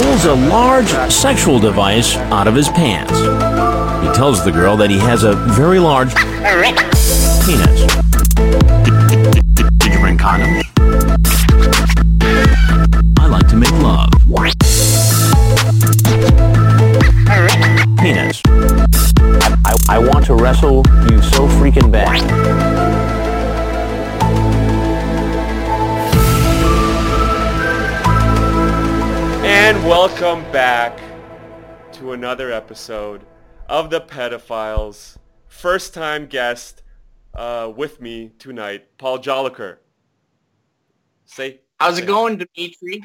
pulls a large sexual device out of his pants. He tells the girl that he has a very large penis. Did you bring condoms? I like to make love. Penis. I want to wrestle you so freaking bad. And welcome back to another episode of The Pedophiles. First time guest with me tonight, Paul Jolicoeur. How's it going, Dimitri?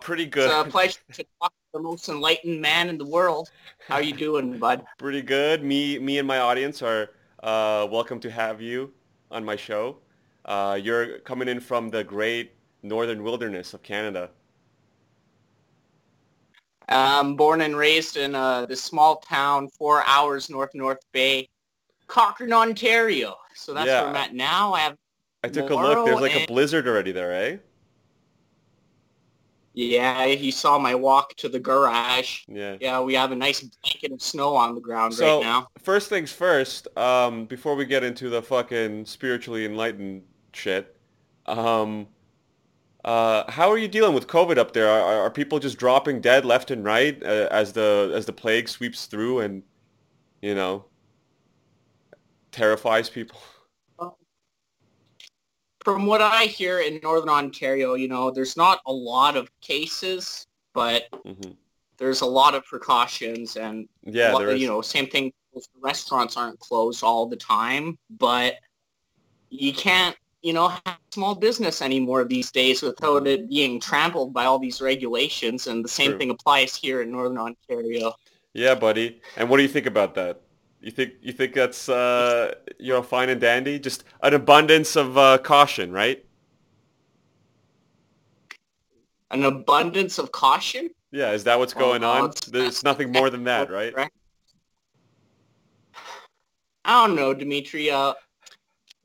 Pretty good. It's a pleasure to talk to the most enlightened man in the world. How you doing, bud? Pretty good. Me and my audience are welcome to have you on my show. You're coming in from the great northern wilderness of Canada. I'm born and raised in this small town 4 hours north Bay, Cochrane, Ontario. So that's where I'm at now. I took a look. There's like a blizzard already there, eh? Yeah, you saw my walk to the garage. Yeah, we have a nice blanket of snow on the ground right now. First things first, before we get into the fucking spiritually enlightened shit, how are you dealing with COVID up there? Are people just dropping dead left and right as the plague sweeps through and, you know, terrifies people? From what I hear in Northern Ontario, you know, there's not a lot of cases, but there's a lot of precautions and, you know, same thing. Restaurants aren't closed all the time, but you can't, you know, have small business anymore these days without it being trampled by all these regulations, and the same thing applies here in Northern Ontario. Yeah, buddy. And what do you think about that? You think that's fine and dandy? Just an abundance of caution, right? An abundance of caution? Yeah, is that what's going on? There's nothing more than that, right? I don't know, Dimitri.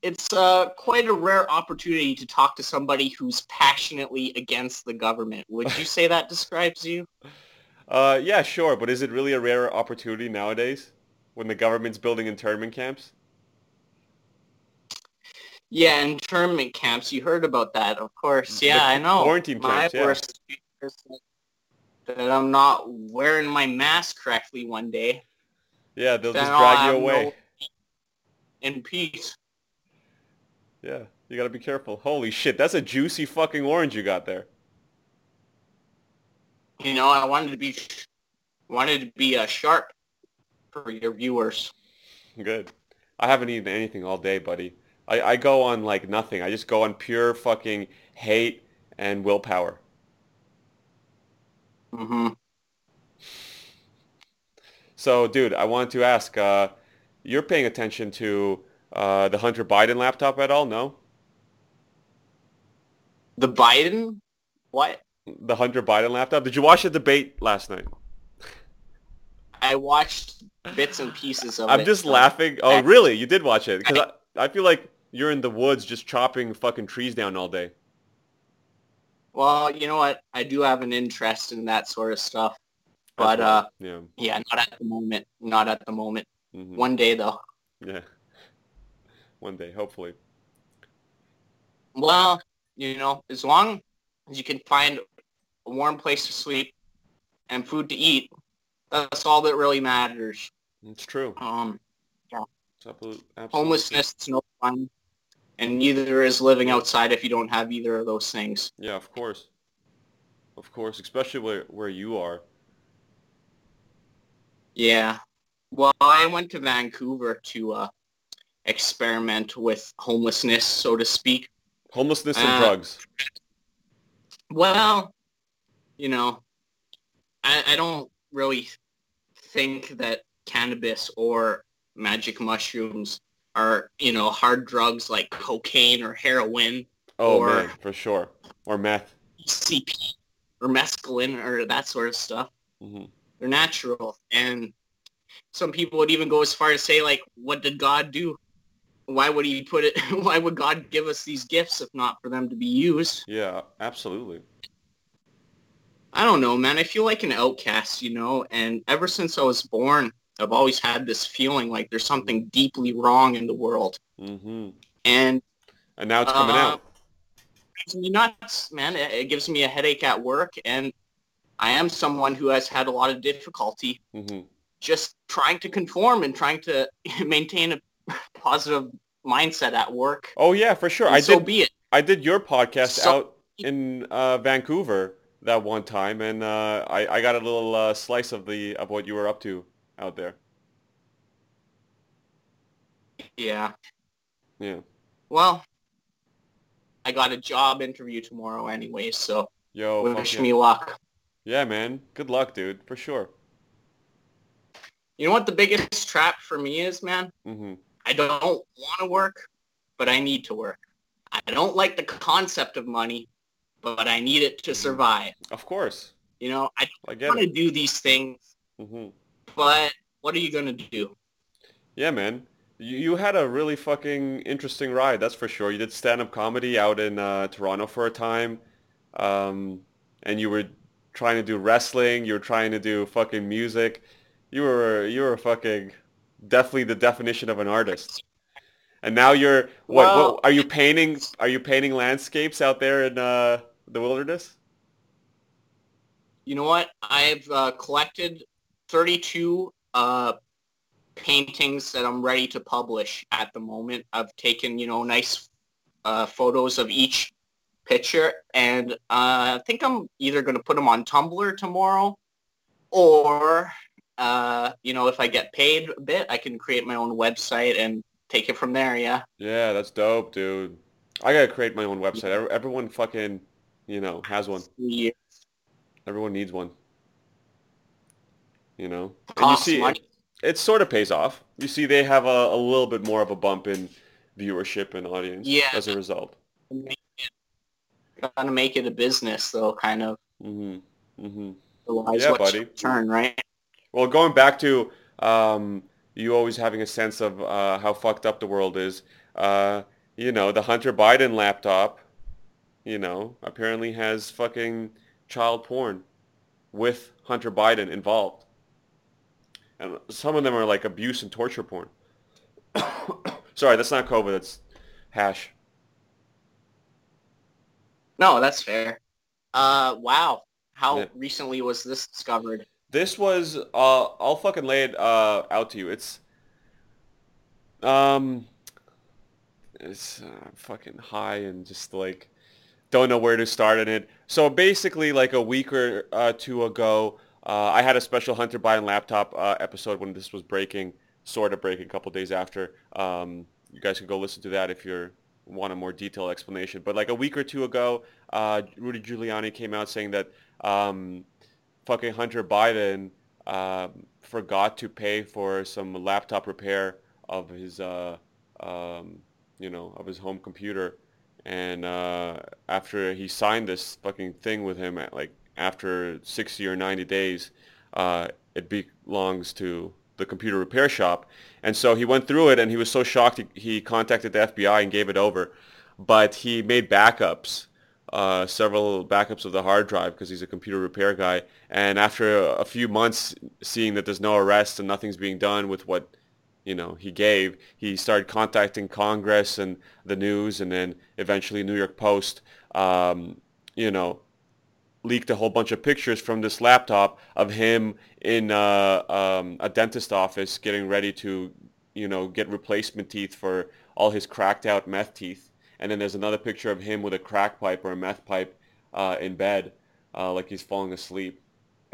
It's quite a rare opportunity to talk to somebody who's passionately against the government. Would you say that describes you? Yeah, sure. But is it really a rare opportunity nowadays when the government's building internment camps? Yeah, internment camps. You heard about that, of course. Yeah, I know. Quarantine camps, yeah. My worst fear is that I'm not wearing my mask correctly one day. Yeah, they'll just drag you away. In peace. Yeah, you gotta be careful. Holy shit, that's a juicy fucking orange you got there. You know, I wanted to be sharp for your viewers. Good. I haven't eaten anything all day, buddy. I go on like nothing. I just go on pure fucking hate and willpower. So, dude, I wanted to ask. You're paying attention to the Hunter Biden laptop at all? No? The Biden? What? The Hunter Biden laptop. Did you watch the debate last night? I watched bits and pieces of it. I'm just laughing. Oh, really? You did watch it? Because I feel like you're in the woods just chopping fucking trees down all day. Well, you know what? I do have an interest in that sort of stuff. But, yeah, not at the moment. Not at the moment. One day, though. Yeah. One day, hopefully. Well, you know, as long as you can find a warm place to sleep and food to eat, that's all that really matters. It's true. Yeah. It's absolutely. Homelessness is no fun, and neither is living outside if you don't have either of those things. Yeah, of course. Of course, especially where you are. Yeah. Well, I went to Vancouver to experiment with homelessness, so to speak. Homelessness and drugs. Well, you know, I don't really think that cannabis or magic mushrooms are, you know, hard drugs like cocaine or heroin. Oh, or man, for sure. Or meth. CCP or mescaline or that sort of stuff. They're natural. And some people would even go as far as say, like, what did God do? Why would God give us these gifts if not for them to be used? Yeah, absolutely. I don't know, man. I feel like an outcast, you know, and ever since I was born, I've always had this feeling like there's something deeply wrong in the world. Mm-hmm. And now it's coming out. It's nuts, man. It gives me a headache at work, and I am someone who has had a lot of difficulty just trying to conform and trying to maintain a positive mindset at work. Oh, yeah, for sure. I did your podcast out in Vancouver that one time, and I got a little slice of what you were up to out there. Yeah. Well, I got a job interview tomorrow anyway, so wish me luck. Yeah, man. Good luck, dude, for sure. You know what the biggest trap for me is, man? Mm-hmm. I don't want to work, but I need to work. I don't like the concept of money, but I need it to survive. Of course. You know, I don't want to do these things, but what are you going to do? Yeah, man. You had a really fucking interesting ride, that's for sure. You did stand-up comedy out in Toronto for a time, and you were trying to do wrestling, you were trying to do fucking music. You were fucking definitely the definition of an artist. And now you're what are you painting? Are you painting landscapes out there in the wilderness? You know what? I've collected 32 paintings that I'm ready to publish at the moment. I've taken, nice photos of each picture, and I think I'm either going to put them on Tumblr tomorrow, or if I get paid a bit, I can create my own website and take it from there. Yeah, that's dope, dude. I gotta create my own website. Everyone fucking has one. Yeah. Everyone needs one, and you see it sort of pays off. You see they have a little bit more of a bump in viewership and audience as a result. Gonna make it a business, though, kind of. Otherwise, yeah, buddy. Turn right. Well, going back to you always having a sense of how fucked up the world is. The Hunter Biden laptop, apparently has fucking child porn with Hunter Biden involved, and some of them are like abuse and torture porn. Sorry, that's not COVID. That's hash. No, that's fair. Wow. How recently was this discovered? This was, I'll fucking lay it out to you. It's fucking high and just like don't know where to start in it. So basically like a week or two ago, I had a special Hunter Biden laptop episode when this was breaking a couple days after. You guys can go listen to that if you're want a more detailed explanation. But like a week or two ago, Rudy Giuliani came out saying that fucking Hunter Biden forgot to pay for some laptop repair of his of his home computer, and after he signed this fucking thing with him at like after 60 or 90 days, it belongs to the computer repair shop. And so he went through it, and he was so shocked he contacted the FBI and gave it over. But he made backups, several backups of the hard drive, because he's a computer repair guy. And after a few months, seeing that there's no arrests and nothing's being done with what he gave, he started contacting Congress and the news, and then eventually New York Post leaked a whole bunch of pictures from this laptop of him in a dentist office getting ready to, get replacement teeth for all his cracked out meth teeth. And then there's another picture of him with a crack pipe or a meth pipe in bed, like he's falling asleep,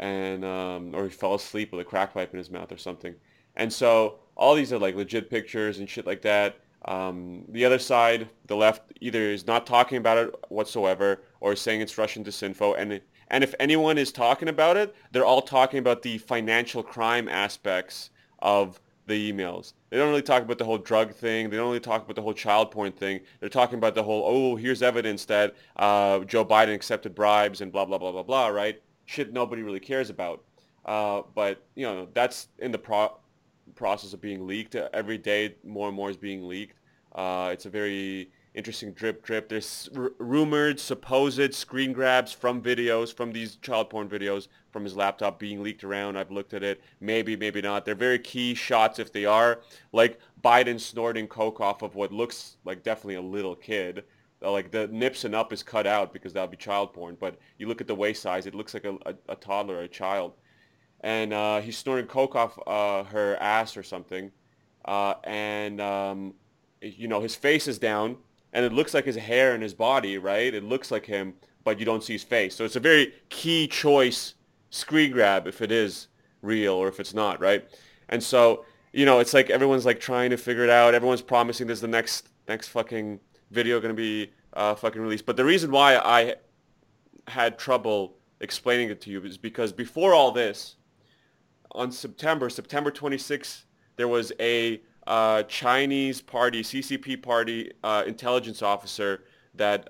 and or he fell asleep with a crack pipe in his mouth or something. And so all these are like legit pictures and shit like that. The other side, the left, either is not talking about it whatsoever or saying it's Russian disinfo. And if anyone is talking about it, they're all talking about the financial crime aspects of the emails. They don't really talk about the whole drug thing. They don't really talk about the whole child porn thing. They're talking about the whole, here's evidence that Joe Biden accepted bribes and blah, blah, blah, blah, blah, right? Shit nobody really cares about. But, that's in the process of being leaked. Every day more and more is being leaked. It's a very interesting drip. There's rumored, supposed screen grabs from videos, from these child porn videos, from his laptop being leaked around. I've looked at it. Maybe, maybe not. They're very key shots if they are. Like Biden snorting coke off of what looks like definitely a little kid. Like the nips and up is cut out because that would be child porn. But you look at the waist size, it looks like a toddler, a child. And he's snorting coke off her ass or something. You know, his face is down, and it looks like his hair and his body, right? It looks like him, but you don't see his face. So it's a very key choice screen grab if it is real or if it's not, right? And so, you know, it's like everyone's like trying to figure it out. Everyone's promising there's the next fucking video going to be fucking released. But the reason why I had trouble explaining it to you is because before all this, on September 26th, there was a Chinese party, CCP party intelligence officer that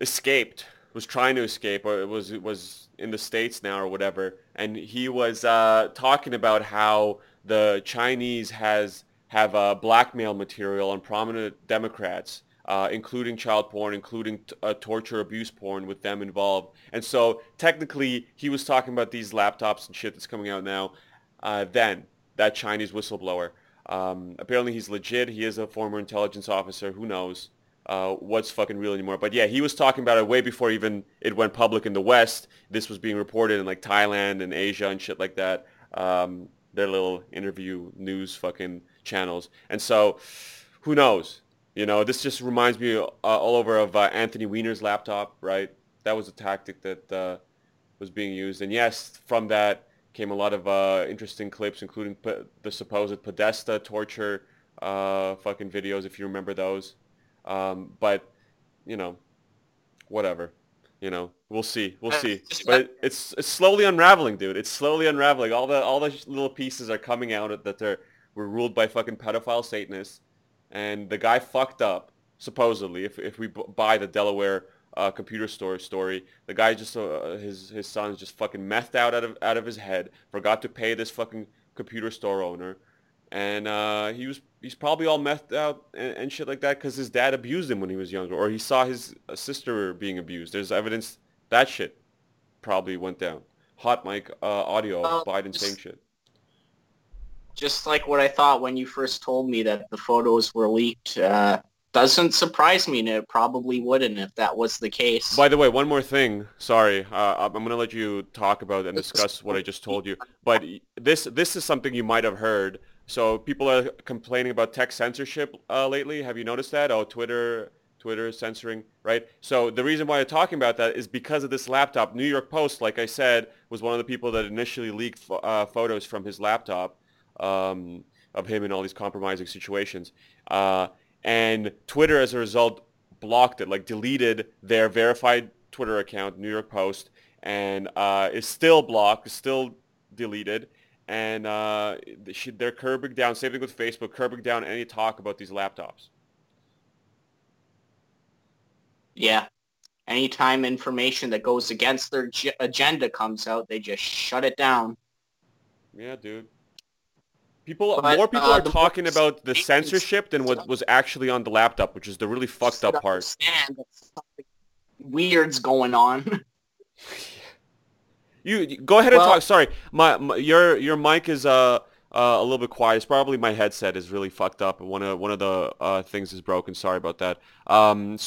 escaped, was trying to escape, or it was in the States now or whatever, and he was talking about how the Chinese have blackmail material on prominent Democrats, including child porn, including torture abuse porn with them involved. And so technically he was talking about these laptops and shit that's coming out now, then, that Chinese whistleblower. Apparently he's legit. He is a former intelligence officer. Who knows what's fucking real anymore. But yeah, he was talking about it way before even it went public in the West. This was being reported in like Thailand and Asia and shit like that. Their little interview news fucking channels. And so who knows? You know, this just reminds me all over of Anthony Weiner's laptop, right? That was a tactic that was being used. And yes, from that came a lot of interesting clips, including the supposed Podesta torture fucking videos, if you remember those. But, you know, whatever. You know, we'll see. We'll see. But it's slowly unraveling, dude. It's slowly unraveling. All the little pieces are coming out that we're ruled by fucking pedophile Satanists. And the guy fucked up, supposedly, if we buy the Delaware computer store story. The guy just, his son's just fucking methed out of his head, forgot to pay this fucking computer store owner. And he's probably all methed out and shit like that because his dad abused him when he was younger. Or he saw his sister being abused. There's evidence that shit probably went down. Hot mic audio of Biden saying shit. Just like what I thought when you first told me that the photos were leaked, doesn't surprise me, and it probably wouldn't if that was the case. By the way, one more thing. Sorry, I'm going to let you talk about and discuss what I just told you. But this is something you might have heard. So people are complaining about tech censorship lately. Have you noticed that? Oh, Twitter is censoring, right? So the reason why I'm talking about that is because of this laptop. New York Post, like I said, was one of the people that initially leaked photos from his laptop. Of him in all these compromising situations. And Twitter, as a result, blocked it, like deleted their verified Twitter account, New York Post, and is still blocked, is still deleted. And they're curbing down, same thing with Facebook, curbing down any talk about these laptops. Yeah. Anytime information that goes against their agenda comes out, they just shut it down. Yeah, dude. More people are talking about the censorship than what was actually on the laptop, which is the really fucked up part. Weird's going on. You go ahead and talk. Sorry, your mic is a little bit quiet. It's probably my headset is really fucked up, and one of the things is broken. Sorry about that.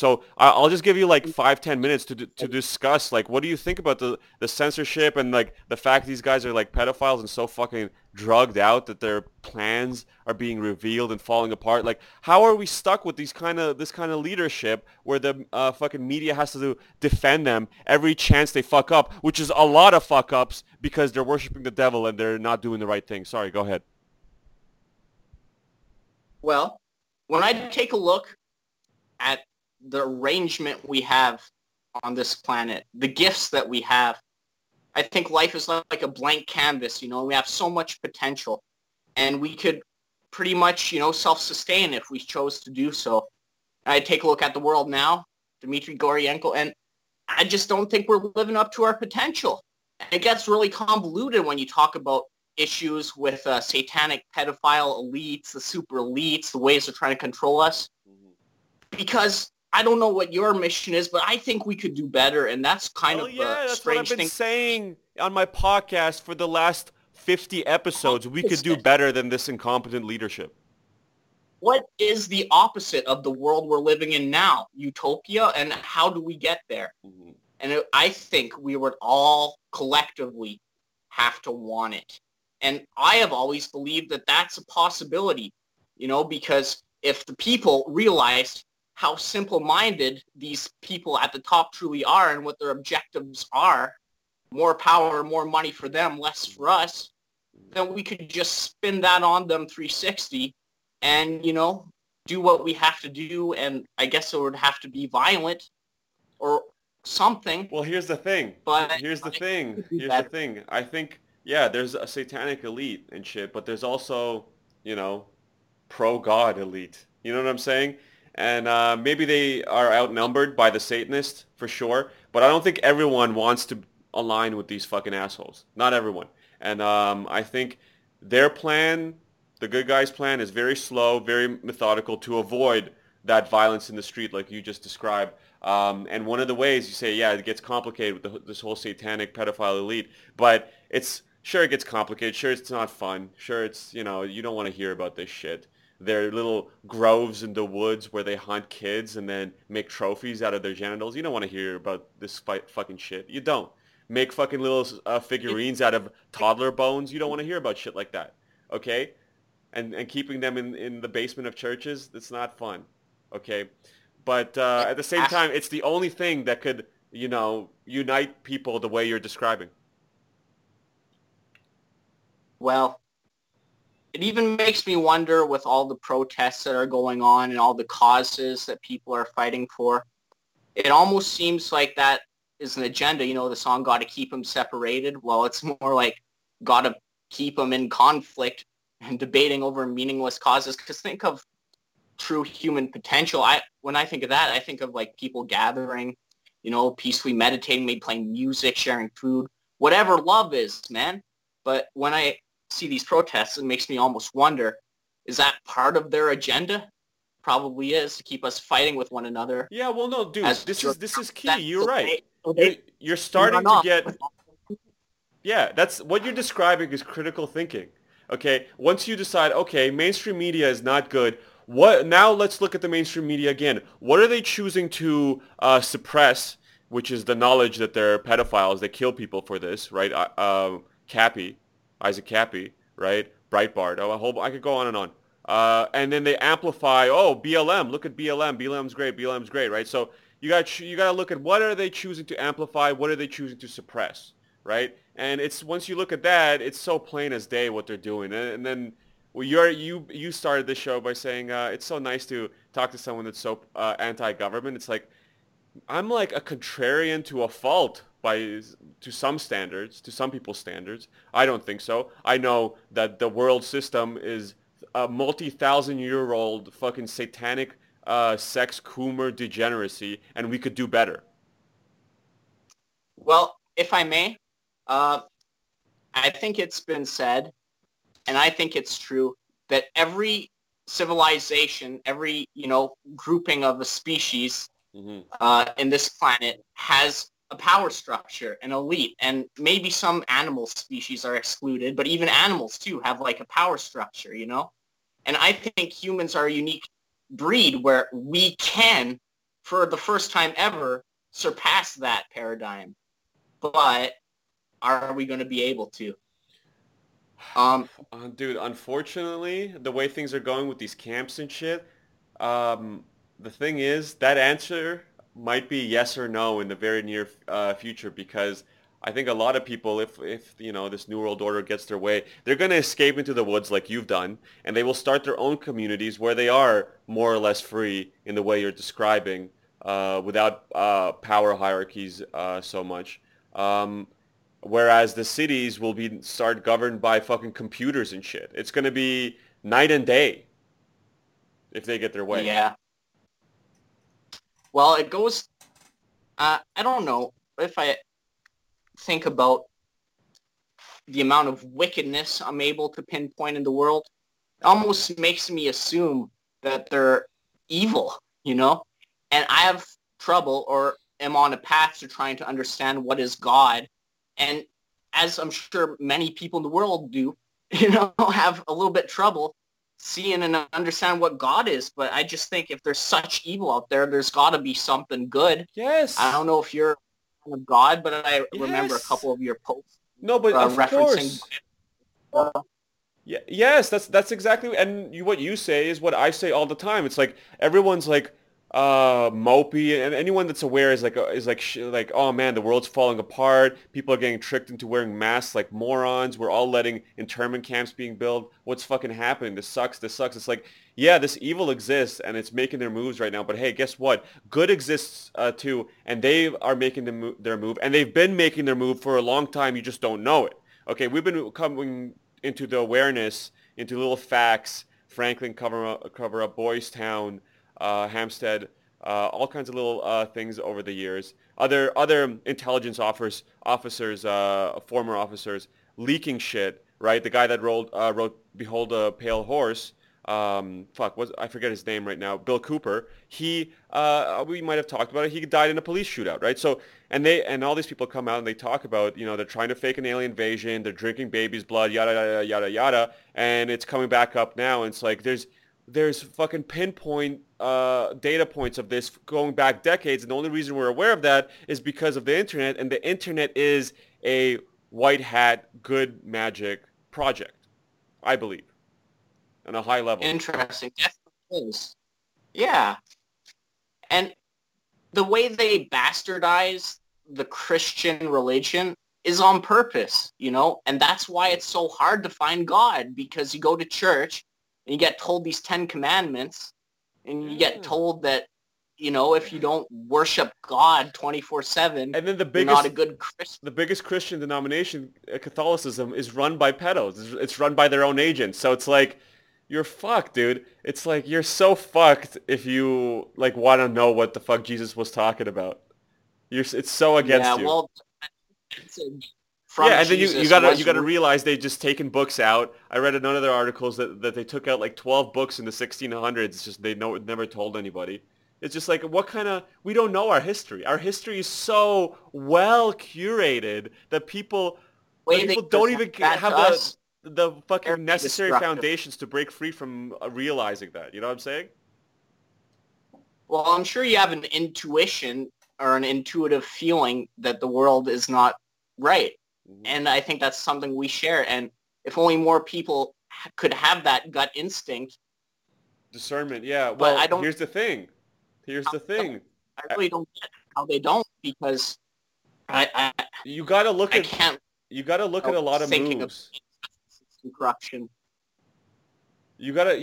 So I'll just give you like 5-10 minutes to discuss like what do you think about the censorship and like the fact these guys are like pedophiles and so fucking drugged out that their plans are being revealed and falling apart. Like, how are we stuck with this kind of leadership where the fucking media has to defend them every chance they fuck up, which is a lot of fuck ups because they're worshiping the devil and they're not doing the right thing. Sorry, go ahead. Well, when I take a look at the arrangement we have on this planet, the gifts that we have, I think life is like a blank canvas, you know, we have so much potential and we could pretty much, you know, self-sustain if we chose to do so. I take a look at the world now, Dmitri Gorianko, and I just don't think we're living up to our potential. And it gets really convoluted when you talk about issues with satanic pedophile elites, the super elites, the ways they're trying to control us. Mm-hmm. Because I don't know what your mission is, but I think we could do better, and that's kind of a strange thing. That's what I've been saying on my podcast for the last 50 episodes. We could do better than this incompetent leadership. What is the opposite of the world we're living in now? Utopia, and how do we get there? Mm-hmm. And I think we would all collectively have to want it. And I have always believed that that's a possibility, you know, because if the people realized how simple-minded these people at the top truly are and what their objectives are, more power, more money for them, less for us, then we could just spin that on them 360 and, you know, do what we have to do. And I guess it would have to be violent or something. Well, here's the thing. But Here's the thing. I think, yeah, there's a satanic elite and shit, but there's also, you know, pro-God elite. You know what I'm saying? And maybe they are outnumbered by the Satanists, for sure. But I don't think everyone wants to align with these fucking assholes. Not everyone. And I think their plan, the good guys' plan, is very slow, very methodical to avoid that violence in the street like you just described. And one of the ways you say, yeah, it gets complicated with this whole satanic pedophile elite. But it's, sure, it gets complicated. Sure, it's not fun. Sure, it's, you know, you don't want to hear about this shit. Their little groves in the woods where they hunt kids and then make trophies out of their genitals. You don't want to hear about this fucking shit. You don't. Make fucking little figurines out of toddler bones. You don't want to hear about shit like that. Okay? And keeping them in the basement of churches, it's not fun. Okay? But at the same time, it's the only thing that could, you know, unite people the way you're describing. Well, it even makes me wonder, with all the protests that are going on and all the causes that people are fighting for, it almost seems like that is an agenda. You know, the song, Gotta Keep Them Separated. Well, it's more like gotta keep them in conflict and debating over meaningless causes. Because think of true human potential. When I think of that, I think of like people gathering, you know, peacefully meditating, maybe playing music, sharing food, whatever love is, man. But when I see these protests, it makes me almost wonder, is that part of their agenda? Probably is, to keep us fighting with one another. Yeah, well, no, dude, this is key. You're right. You're starting to get... Yeah, that's what you're describing is critical thinking. Okay, once you decide, okay, mainstream media is not good, now let's look at the mainstream media again. What are they choosing to suppress, which is the knowledge that they're pedophiles, they kill people for this, right? Isaac Cappy, right? Breitbart. Oh, I could go on and on. And then they amplify. Oh, BLM. Look at BLM. BLM's great, right? So you gotta look at what are they choosing to amplify. What are they choosing to suppress, right? And it's once you look at that, it's so plain as day what they're doing. And then you started this show by saying it's so nice to talk to someone that's so anti-government. It's like I'm like a contrarian to a fault. To some people's standards, I don't think so. I know that the world system is a multi-thousand-year-old fucking satanic sex coomer degeneracy, and we could do better. Well, if I may, I think it's been said, and I think it's true, that every civilization, every, you know, grouping of a species in this planet has a power structure, an elite, and maybe some animal species are excluded, but even animals too have like a power structure, you know? And I think humans are a unique breed where we can, for the first time ever, surpass that paradigm. But are we going to be able to? Dude, unfortunately, the way things are going with these camps and shit, the thing is, that answer might be yes or no in the very near future, because I think a lot of people, if you know, this New World Order gets their way, they're going to escape into the woods like you've done, and they will start their own communities where they are more or less free in the way you're describing, without power hierarchies so much. Whereas the cities will be start governed by fucking computers and shit. It's going to be night and day if they get their way. Yeah. Well, it goes, I don't know if I think about the amount of wickedness I'm able to pinpoint in the world, it almost makes me assume that they're evil, you know? And I have trouble or am on a path to trying to understand what is God. And as I'm sure many people in the world do, you know, have a little bit trouble seeing and understand what God is. But I just think if there's such evil out there, there's got to be something good. Yes. I don't know if you're a God, but I remember a couple of your posts. No, but of referencing. Course. Yeah, yes, that's exactly, and what you say is what I say all the time. It's like everyone's like mopey, and anyone that's aware is like, oh man, the world's falling apart. People are getting tricked into wearing masks like morons. We're all letting internment camps being built. What's fucking happening? This sucks. It's like, yeah, this evil exists and it's making their moves right now. But hey, guess what? Good exists too, and they are making their move, and they've been making their move for a long time. You just don't know it. Okay, we've been coming into the awareness, into little facts. Franklin cover up, Boys Town, Hampstead, all kinds of little things over the years. Other intelligence officers, former officers, leaking shit. Right, the guy that wrote "Behold a Pale Horse." I forget his name right now. Bill Cooper. He, we might have talked about it. He died in a police shootout, right? So, and all these people come out and they talk about, you know, they're trying to fake an alien invasion, they're drinking baby's blood, yada yada yada yada, and it's coming back up now. And it's like there's fucking pinpoint data points of this going back decades, and the only reason we're aware of that is because of the internet, and the internet is a white hat good magic project, I believe. On a high level. Interesting. Yeah. And the way they bastardize the Christian religion is on purpose, you know? And that's why it's so hard to find God, because you go to church and you get told these 10 commandments and you get told that, you know, if you don't worship God 24/7, and then you're not a good Christian. The biggest Christian denomination, Catholicism, is run by pedos. It's run by their own agents. So it's like, you're fucked, dude. It's like, you're so fucked if you, like, want to know what the fuck Jesus was talking about. It's so against you. Well, and then you gotta realize they've just taken books out. I read in one of their articles that they took out, like, 12 books in the 1600s. It's just never told anybody. It's just like, what kind of... We don't know our history. Our history is so well curated that people don't even have the fucking necessary foundations to break free from realizing that. You know what I'm saying? Well, I'm sure you have an intuition or an intuitive feeling that the world is not right. Mm-hmm. And I think that's something we share. And if only more people could have that gut instinct. Discernment, yeah. Well, here's the thing. I really don't get how they don't, because you got to look at a lot of moves. Corruption. I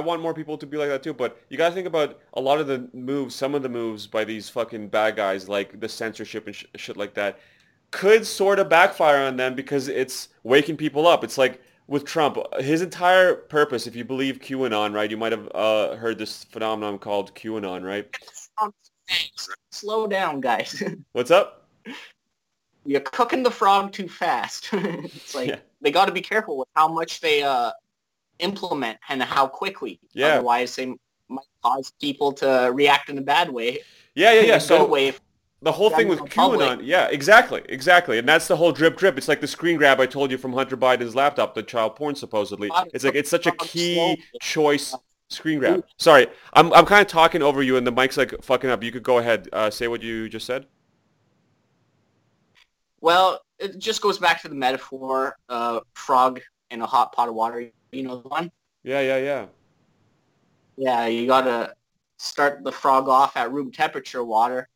want more people to be like that too, but you gotta think about a lot of the moves, some of the moves by these fucking bad guys, like the censorship and shit like that, could sort of backfire on them because it's waking people up. It's like with Trump, his entire purpose, if you believe QAnon, right, you might have heard this phenomenon called QAnon, right? Slow down, guys. What's up? You're cooking the frog too fast. It's like, yeah. They got to be careful with how much they implement and how quickly. Yeah. Otherwise, they might cause people to react in a bad way. Yeah. So the whole thing with QAnon, yeah, exactly. And that's the whole drip. It's like the screen grab I told you from Hunter Biden's laptop, the child porn supposedly. It's like, it's such a key choice screen grab. Sorry, I'm kind of talking over you and the mic's like fucking up. You could go ahead, say what you just said. Well, it just goes back to the metaphor, frog in a hot pot of water, you know the one? Yeah. Yeah, you got to start the frog off at room temperature water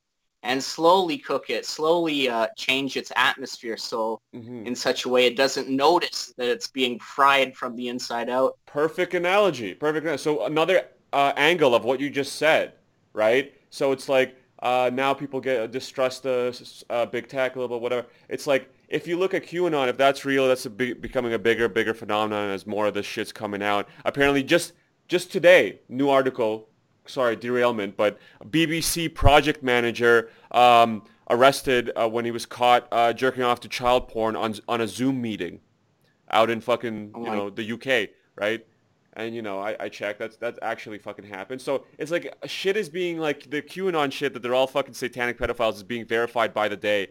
and slowly cook it, slowly change its atmosphere so in such a way it doesn't notice that it's being fried from the inside out. Perfect analogy. So another angle of what you just said, right? So it's like, now people get distrust the big tech a little bit, whatever. It's like, if you look at QAnon, if that's real, that's becoming a bigger phenomenon as more of this shit's coming out. Apparently, just today, new article, sorry, derailment, but BBC project manager arrested when he was caught jerking off to child porn on a Zoom meeting out in fucking, the UK, right? And, I checked. That's actually fucking happened. So it's like shit is being like the QAnon shit that they're all fucking satanic pedophiles is being verified by the day.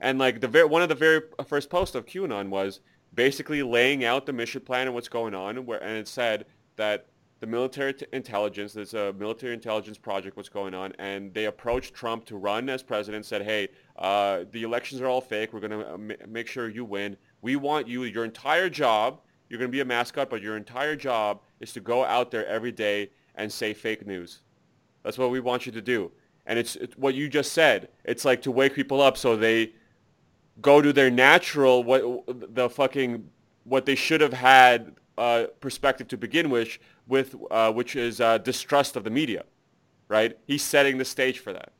And like one of the very first posts of QAnon was basically laying out the mission plan and what's going on. And it said that the military intelligence, there's a military intelligence project, what's going on. And they approached Trump to run as president, said, hey, the elections are all fake. We're going to make sure you win. We want you, your entire job. You're going to be a mascot, but your entire job is to go out there every day and say fake news. That's what we want you to do. And it's what you just said. It's like to wake people up so they go to their natural, what they should have had perspective to begin with which is distrust of the media, right? He's setting the stage for that,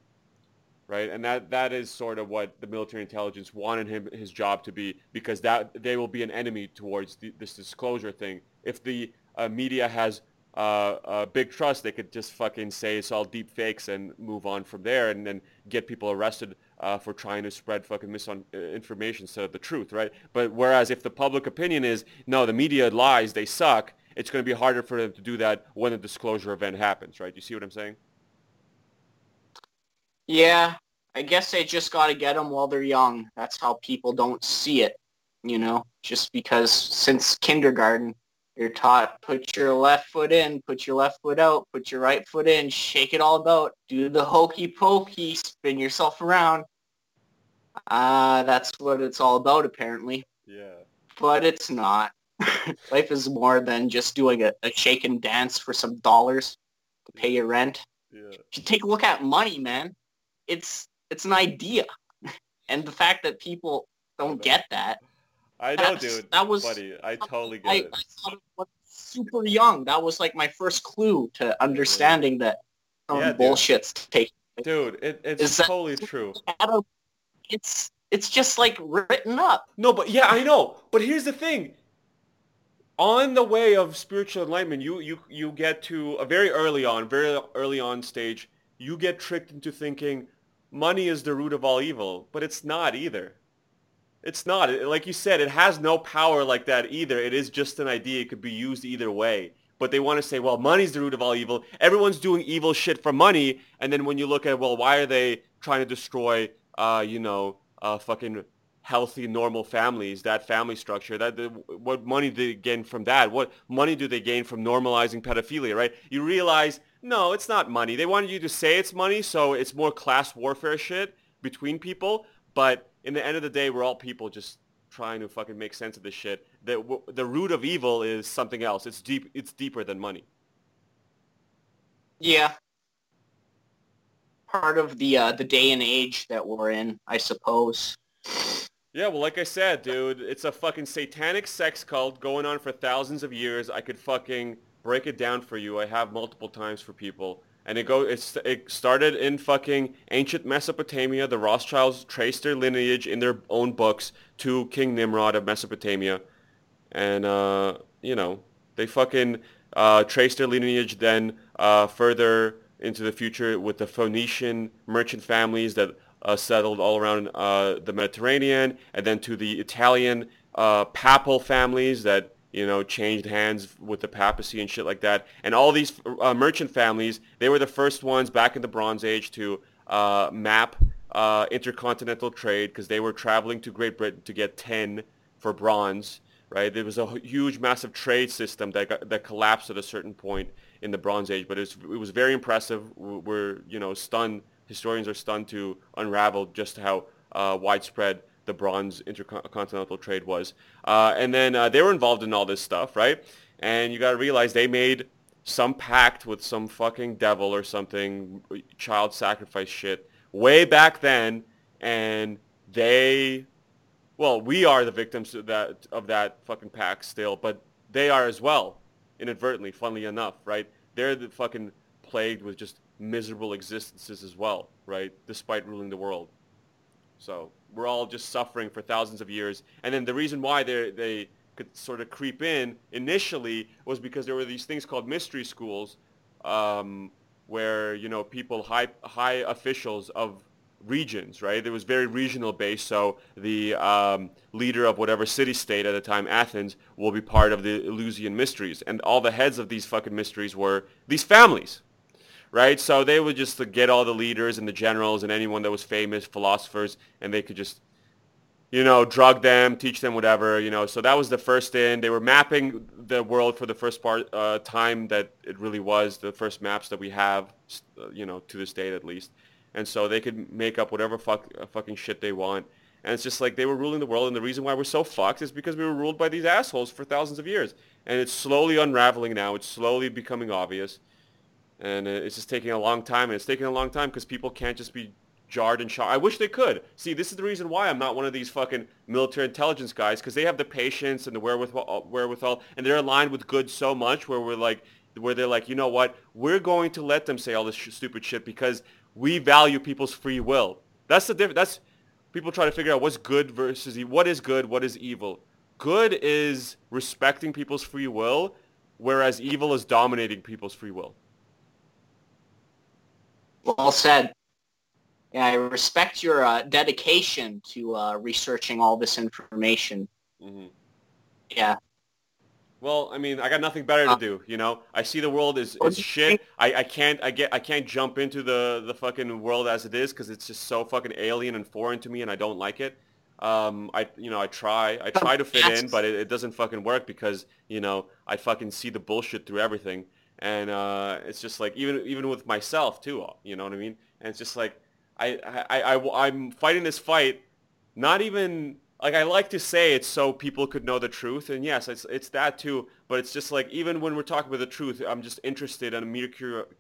right? And that is sort of what the military intelligence wanted his job to be, because that they will be an enemy towards this disclosure thing. If the media has big trust, they could just fucking say it's all deep fakes and move on from there, and then get people arrested for trying to spread fucking misinformation instead of the truth, right? But whereas if the public opinion is, no, the media lies, they suck, it's going to be harder for them to do that when the disclosure event happens, right? You see what I'm saying? Yeah, I guess they just got to get them while they're young. That's how people don't see it, just because since kindergarten, you're taught, put your left foot in, put your left foot out, put your right foot in, shake it all about, do the hokey pokey, spin yourself around. That's what it's all about, apparently. Yeah. But it's not. Life is more than just doing a shake and dance for some dollars to pay your rent. Yeah. If you take a look at money, man, it's an idea. And the fact that people don't get that. I know, dude. That was funny. I totally get it. I thought it was super young. That was like my first clue to understanding that bullshit's taking place. Dude, it's totally true. It's just like written up. No, but yeah, I know. But here's the thing. On the way of spiritual enlightenment, you get to a very early on stage, you get tricked into thinking money is the root of all evil, but it's not either. It's not. Like you said, it has no power like that either. It is just an idea. It could be used either way. But they want to say, well, money's the root of all evil. Everyone's doing evil shit for money. And then when you look at, well, why are they trying to destroy, fucking healthy, normal families, that family structure? What money do they gain from that? What money do they gain from normalizing pedophilia, right? You realize, no, it's not money. They wanted you to say it's money, so it's more class warfare shit between people. But in the end of the day, we're all people just trying to fucking make sense of this shit. The root of evil is something else. It's deeper than money. Yeah. Part of the day and age that we're in, I suppose. Yeah, well, like I said, dude, it's a fucking satanic sex cult going on for thousands of years. I could fucking break it down for you. I have multiple times for people. And it started in fucking ancient Mesopotamia. The Rothschilds traced their lineage in their own books to King Nimrod of Mesopotamia. And, they fucking traced their lineage then further into the future with the Phoenician merchant families that settled all around the Mediterranean, and then to the Italian papal families that changed hands with the papacy and shit like that. And all these merchant families, they were the first ones back in the Bronze Age to map intercontinental trade, because they were traveling to Great Britain to get tin for bronze, right? There was a huge, massive trade system that collapsed at a certain point in the Bronze Age, but it was very impressive. We're, stunned. Historians are stunned to unravel just how widespread the bronze intercontinental trade was. And then they were involved in all this stuff, right? And you got to realize they made some pact with some fucking devil or something, child sacrifice shit, way back then. And we are the victims of that fucking pact still, but they are as well, inadvertently, funnily enough, right? They're the fucking plagued with just miserable existences as well, right? Despite ruling the world. So we're all just suffering for thousands of years. And then the reason why they could sort of creep in initially was because there were these things called mystery schools where, people, high officials of regions, right? It was very regional based, so the leader of whatever city-state at the time, Athens, will be part of the Eleusinian Mysteries. And all the heads of these fucking mysteries were these families, right? So they would just get all the leaders and the generals and anyone that was famous, philosophers, and they could just, drug them, teach them whatever, So that was the first in. They were mapping the world for the first part time that it really was, the first maps that we have, to this date at least. And so they could make up whatever fucking shit they want. And it's just like they were ruling the world. And the reason why we're so fucked is because we were ruled by these assholes for thousands of years. And it's slowly unraveling now. It's slowly becoming obvious. And it's just taking a long time. And it's taking a long time because people can't just be jarred and shot. I wish they could. See, this is the reason why I'm not one of these fucking military intelligence guys, because they have the patience and the wherewithal. And they're aligned with good so much where they're like, you know what? We're going to let them say all this stupid shit because we value people's free will. That's the difference. That's people try to figure out what's good versus evil. What is good? What is evil? Good is respecting people's free will, whereas evil is dominating people's free will. Well said. Yeah, I respect your dedication to researching all this information. Mm-hmm. Yeah. Well, I mean, I got nothing better to do, I see the world is shit. I can't jump into the fucking world as it is because it's just so fucking alien and foreign to me, and I don't like it. I try to fit in, but it doesn't fucking work because I fucking see the bullshit through everything, and it's just like even with myself too, you know what I mean? And it's just like I'm fighting this fight, not even. Like, I like to say it's so people could know the truth, and yes, it's that too, but it's just like, even when we're talking about the truth, I'm just interested in a mere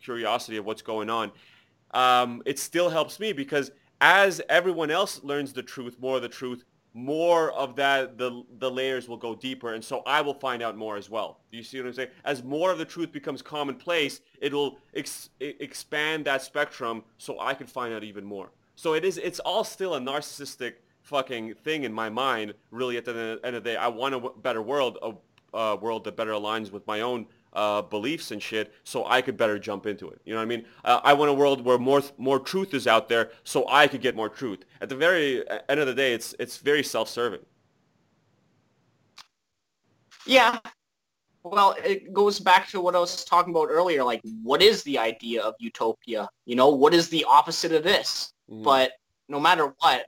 curiosity of what's going on. It still helps me, because as everyone else learns the truth, more of that, the layers will go deeper, and so I will find out more as well. Do you see what I'm saying? As more of the truth becomes commonplace, it will expand that spectrum so I can find out even more. So it's all still a narcissistic fucking thing in my mind, really. At the end of the day, I want a better world, a world that better aligns with my own beliefs and shit, so I could better jump into it. You know what I mean? I want a world where more truth is out there, so I could get more truth. At the very end of the day, it's very self-serving. Yeah. Well, it goes back to what I was talking about earlier. Like, what is the idea of utopia? What is the opposite of this? Mm-hmm. But no matter what,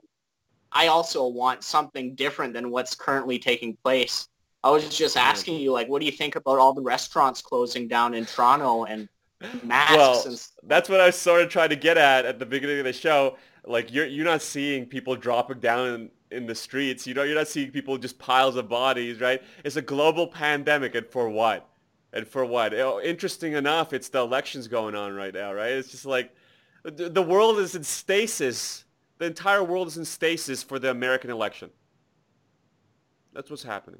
I also want something different than what's currently taking place. I was just asking you, like, what do you think about all the restaurants closing down in Toronto and masks? Well, that's what I was sort of trying to get at the beginning of the show. Like, you're not seeing people dropping down in the streets. You're not seeing people just piles of bodies, right? It's a global pandemic, and for what? Interesting enough, it's the elections going on right now, right? It's just like the world is in stasis. The entire world is in stasis for the American election. That's what's happening.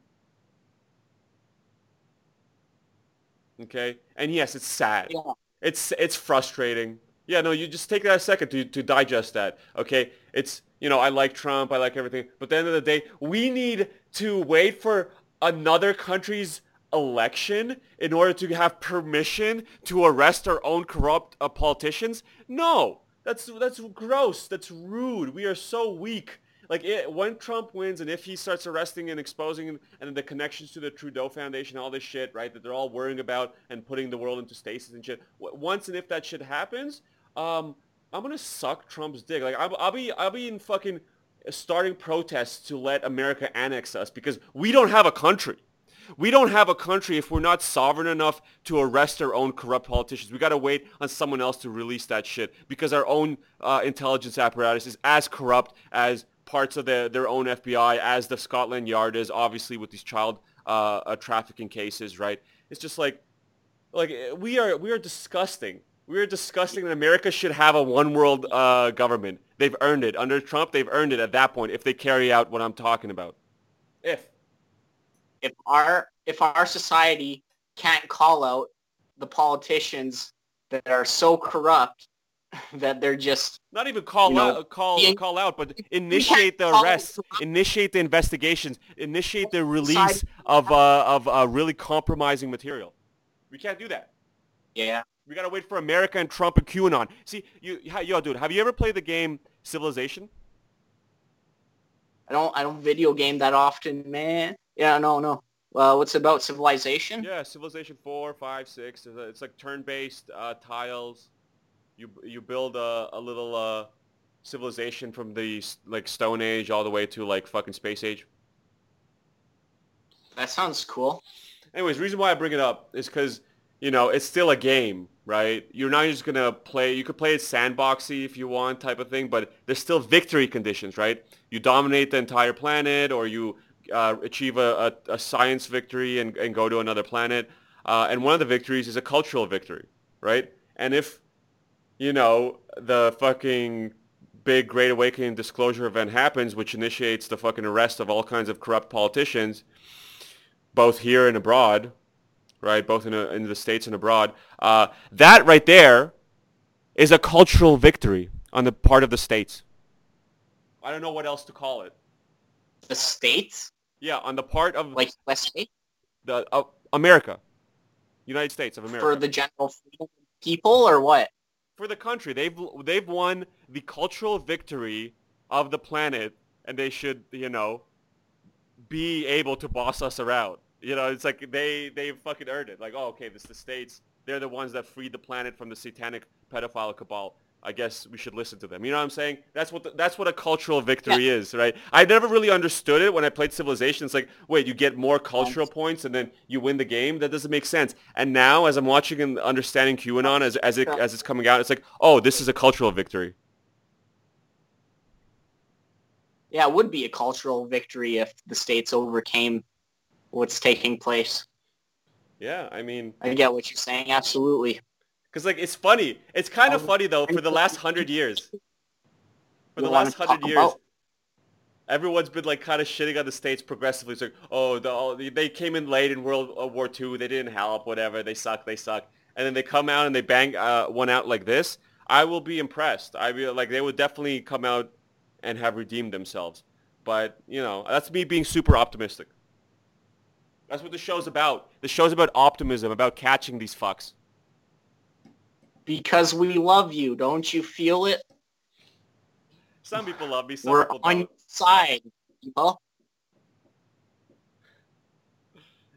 Okay? And yes, it's sad. Yeah. It's frustrating. Yeah, no, you just take that a second to digest that. Okay? It's, I like Trump, I like everything. But at the end of the day, we need to wait for another country's election in order to have permission to arrest our own corrupt politicians? No. That's gross. That's rude. We are so weak. Like, when Trump wins, and if he starts arresting and exposing and the connections to the Trudeau Foundation, all this shit, right, that they're all worrying about and putting the world into stasis and shit. Once and if that shit happens, I'm gonna suck Trump's dick. Like, I'll be in fucking starting protests to let America annex us, because we don't have a country. We don't have a country if we're not sovereign enough to arrest our own corrupt politicians. We got to wait on someone else to release that shit, because our own intelligence apparatus is as corrupt as parts of their own FBI, as the Scotland Yard is, obviously, with these child trafficking cases, right? It's just like we are disgusting. We are disgusting, and America should have a one-world government. They've earned it. Under Trump, they've earned it at that point, if they carry out what I'm talking about. If our society can't call out the politicians that are so corrupt that they're just not even call out, but initiate the arrests, initiate the investigations, initiate the release of really compromising material. We can't do that. Yeah, we gotta wait for America and Trump and QAnon. See, yo, dude, have you ever played the game Civilization? I don't video game that often, man. Yeah, no. Well, what's about Civilization? Yeah, Civilization 4, 5, 6. It's like turn-based tiles. You build a little civilization from the like Stone Age all the way to like fucking Space Age. That sounds cool. Anyways, the reason why I bring it up is because, you know, it's still a game, right? You're not just going to play. You could play it sandboxy if you want type of thing, but there's still victory conditions, right? You dominate the entire planet, or you achieve a science victory and go to another planet. And one of the victories is a cultural victory, right? And if, you know, the fucking big Great Awakening disclosure event happens, which initiates the fucking arrest of all kinds of corrupt politicians, both here and abroad, right? Both in the States and abroad. That right there is a cultural victory on the part of the States. I don't know what else to call it. The States? Yeah, on the part of... Like West States? America. United States of America. For the general people or what? For the country. They've won the cultural victory of the planet, and they should, you know, be able to boss us around. You know, it's like they fucking earned it. Like, oh, okay, this is the States. They're the ones that freed the planet from the satanic pedophile cabal. I guess we should listen to them. You know what I'm saying? That's what a cultural victory is, right? I never really understood it when I played Civilization. It's like, wait, you get more cultural points and then you win the game? That doesn't make sense. And now, as I'm watching and understanding QAnon as it's coming out, it's like, oh, this is a cultural victory. Yeah, it would be a cultural victory if the States overcame what's taking place. Yeah, I mean... I get what you're saying, absolutely. Because, like, it's funny. It's kind of funny, though, for the last 100 years. For the last 100 years, everyone's been, like, kind of shitting on the States progressively. It's like, oh, they came in late in World War II. They didn't help, whatever. They suck. And then they come out and they bang one out like this. I will be impressed. They would definitely come out and have redeemed themselves. But, you know, that's me being super optimistic. That's what the show's about. The show's about optimism, about catching these fucks. Because we love you. Don't you feel it? Some people love me. We're on your side, people.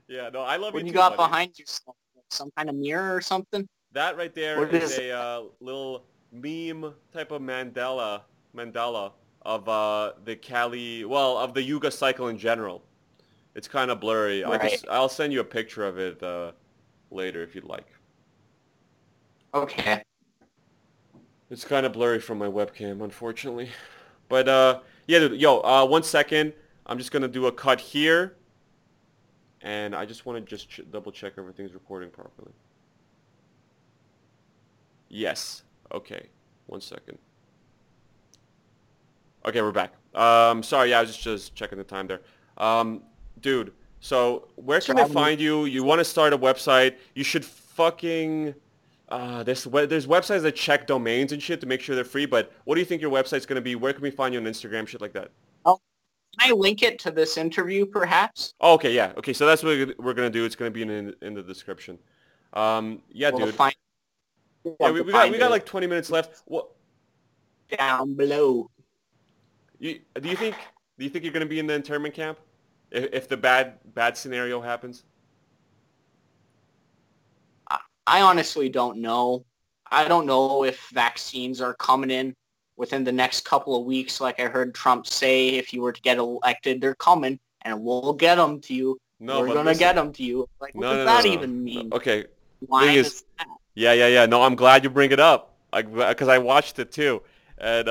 Yeah, no, I love you too, buddy. When you got behind yourself, like some kind of mirror or something? That right there is a little meme type of mandala of the Kali, well, of the Yuga cycle in general. It's kind of blurry. Right. I'll send you a picture of it later if you'd like. Okay. It's kind of blurry from my webcam, unfortunately. But, yeah, dude, yo, 1 second. I'm just going to do a cut here. And I just want to just double-check everything's recording properly. Yes. Okay. 1 second. Okay, we're back. Sorry, yeah, I was just checking the time there. Dude, so where can they find you? You want to start a website. You should fucking... there's websites that check domains and shit to make sure they're free, but what do you think your website's going to be? Where can we find you on Instagram, shit like that? Oh, can I link it to this interview, perhaps? Oh, okay, yeah. Okay, so that's what we're going to do. It's going to be in the description. Yeah, we'll dude. Yeah, we got like 20 minutes left. What? Down below. Do you think you're going to be in the internment camp if the bad scenario happens? I honestly don't know. I don't know if vaccines are coming in within the next couple of weeks. Like I heard Trump say, if you were to get elected, they're coming, and we'll get them to you. No, we're going to get them to you. Like, what does that even mean? No. Okay. Why is that? Yeah. No, I'm glad you bring it up because I watched it too. And,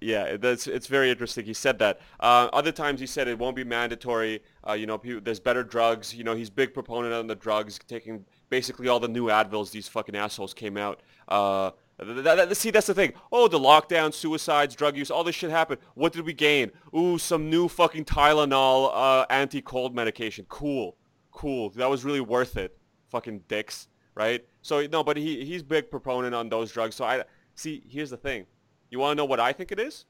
yeah, it's very interesting. He said that. Other times he said it won't be mandatory. You know, there's better drugs. You know, he's a big proponent on the drugs, taking basically all the new Advils these fucking assholes came out. See, that's the thing. Oh, the lockdown, suicides, drug use, all this shit happened. What did we gain? Ooh, some new fucking Tylenol anti-cold medication. Cool. That was really worth it. Fucking dicks, right? So, no, but he's big proponent on those drugs. So, see, here's the thing. You want to know what I think it is?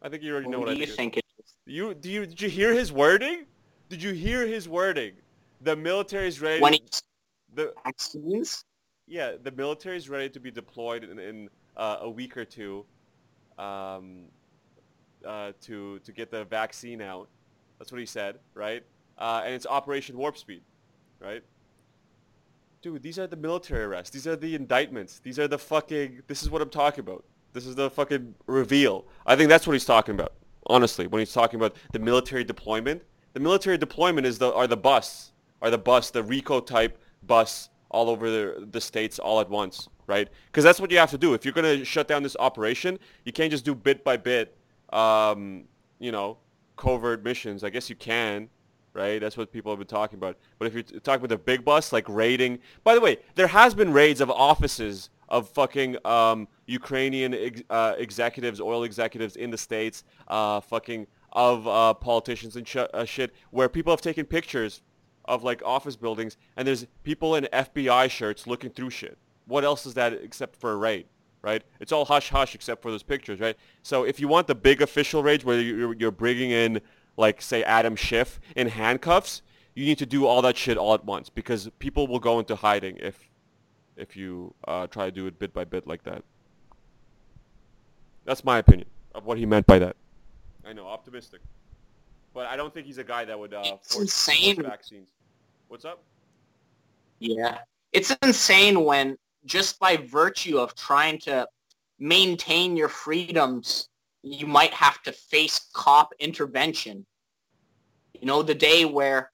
I think you already know what I think. What do you think it is? Did you hear his wording? The military's ready. The vaccines? Yeah, the military's ready to be deployed in a week or two to get the vaccine out. That's what he said, right? And it's Operation Warp Speed, right? Dude, these are the military arrests. These are the indictments. These are the fucking... This is what I'm talking about. This is the fucking reveal. I think that's what he's talking about, honestly, when he's talking about the military deployment. The military deployment is the bus, the RICO-type bus all over the states all at once, right? Because that's what you have to do. If you're going to shut down this operation, you can't just do bit by bit, covert missions. I guess you can, right? That's what people have been talking about. But if you're talking about the big bus, like raiding... By the way, there has been raids of offices of fucking Ukrainian executives, oil executives in the States, politicians and shit, where people have taken pictures of, like, office buildings, and there's people in FBI shirts looking through shit. What else is that except for a raid, right? It's all hush-hush except for those pictures, right? So if you want the big official raids where you're bringing in, like, say, Adam Schiff in handcuffs, you need to do all that shit all at once, because people will go into hiding if you try to do it bit by bit like that. That's my opinion of what he meant by that. I know, optimistic. But I don't think he's a guy that would force vaccines. What's up? Yeah. It's insane when, just by virtue of trying to maintain your freedoms, you might have to face cop intervention. You know, the day where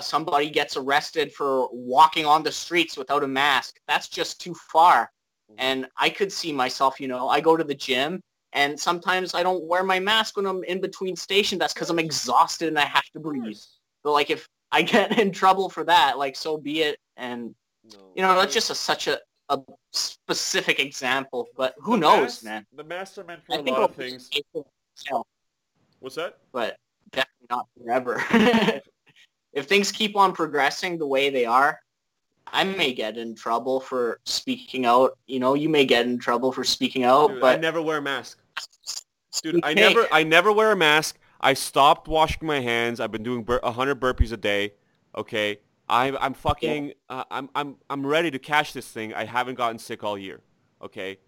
somebody gets arrested for walking on the streets without a mask, that's just too far. And I could see myself, I go to the gym, and sometimes I don't wear my mask when I'm in between stations. That's because I'm exhausted and I have to breathe. But, like, if I get in trouble for that, like, so be it. And, that's just such a specific example. But who knows, man? The masks are meant for a lot of things. What's that? But definitely not forever. If things keep on progressing the way they are, I may get in trouble for speaking out. You may get in trouble for speaking out. Dude, but I never wear a mask. Dude, I never wear a mask. I stopped washing my hands. I've been doing 100 burpees a day. Okay, I'm fucking. Yeah. I'm ready to catch this thing. I haven't gotten sick all year. Okay,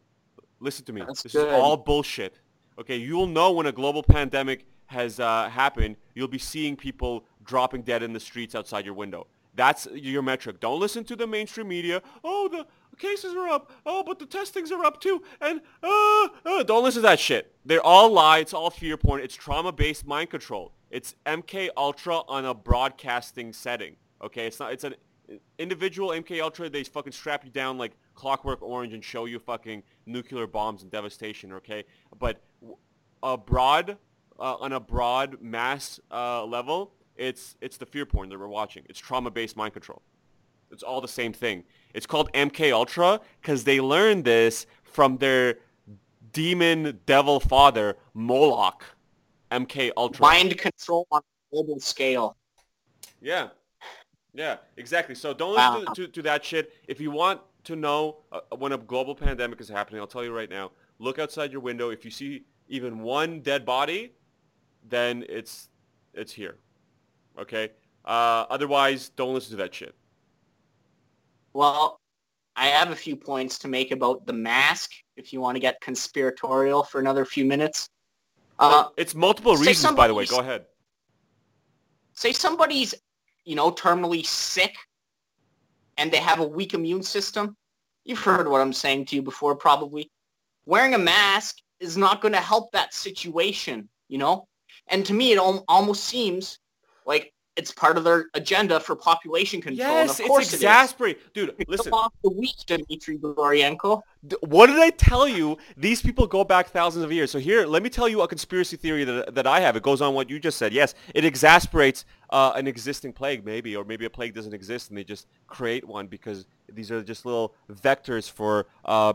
listen to me. This is all bullshit. Okay, you'll know when a global pandemic has happened. You'll be seeing people dropping dead in the streets outside your window. That's your metric. Don't listen to the mainstream media. Oh, the cases are up. Oh, but the testings are up too. And don't listen to that shit. They're all lie. It's all fear porn. It's trauma-based mind control. It's MKUltra on a broadcasting setting. Okay, it's not. It's an individual MKUltra. They fucking strap you down like Clockwork Orange and show you fucking nuclear bombs and devastation. Okay, but on a broad mass level. It's the fear porn that we're watching. It's trauma-based mind control. It's all the same thing. It's called MKUltra because they learned this from their demon devil father, Moloch. MKUltra. Mind control on a global scale. Yeah. Yeah, exactly. So don't listen to that shit. If you want to know when a global pandemic is happening, I'll tell you right now, look outside your window. If you see even one dead body, then it's here. Okay. Otherwise, don't listen to that shit. Well, I have a few points to make about the mask, if you want to get conspiratorial for another few minutes. It's multiple reasons, by the way. Go ahead. Say somebody's, terminally sick and they have a weak immune system. You've heard what I'm saying to you before, probably. Wearing a mask is not going to help that situation, And to me, it almost seems... like, it's part of their agenda for population control. Yes, and of course it's exasperating. Dude, listen. Off the week, Dmitri Gorianko. What did I tell you? These people go back thousands of years. So here, let me tell you a conspiracy theory that I have. It goes on what you just said. Yes, it exasperates an existing plague, maybe, or maybe a plague doesn't exist, and they just create one because these are just little vectors for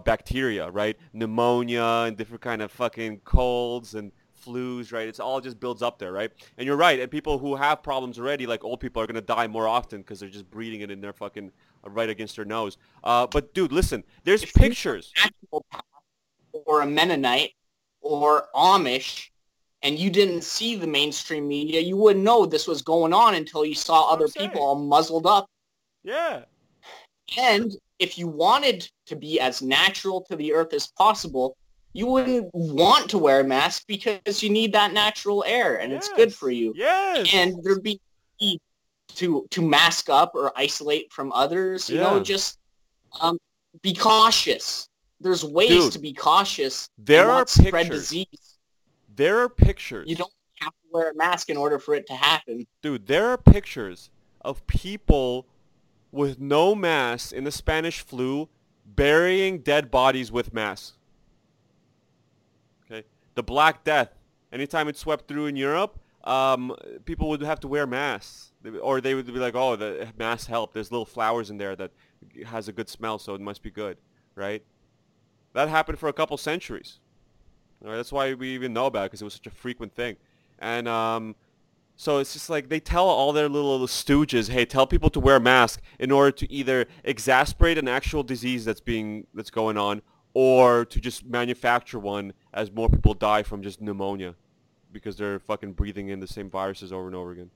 bacteria, right? Pneumonia and different kind of fucking colds and... flus, right? It's all just builds up there, right? And you're right. And people who have problems already, like old people, are going to die more often because they're just breeding it in their fucking right against their nose. But dude, listen, there's if pictures. Or a Mennonite or Amish, and you didn't see the mainstream media, you wouldn't know this was going on until you saw other people all muzzled up. Yeah. And if you wanted to be as natural to the earth as possible, you wouldn't want to wear a mask because you need that natural air, and yes, it's good for you. Yes. And there'd be to mask up or isolate from others, you know, just be cautious. There's ways to be cautious. There are pictures. Spread disease. There are pictures. You don't have to wear a mask in order for it to happen. Dude, there are pictures of people with no masks in the Spanish flu burying dead bodies with masks. Okay, the Black Death. Anytime it swept through in Europe, people would have to wear masks, or they would be like, "Oh, the masks help. There's little flowers in there that has a good smell, so it must be good, right?" That happened for a couple centuries. All right, that's why we even know about it, because it was such a frequent thing. And so it's just like they tell all their little stooges, "Hey, tell people to wear masks in order to either exacerbate an actual disease that's going on, or to just manufacture one as more people die from just pneumonia because they're fucking breathing in the same viruses over and over again."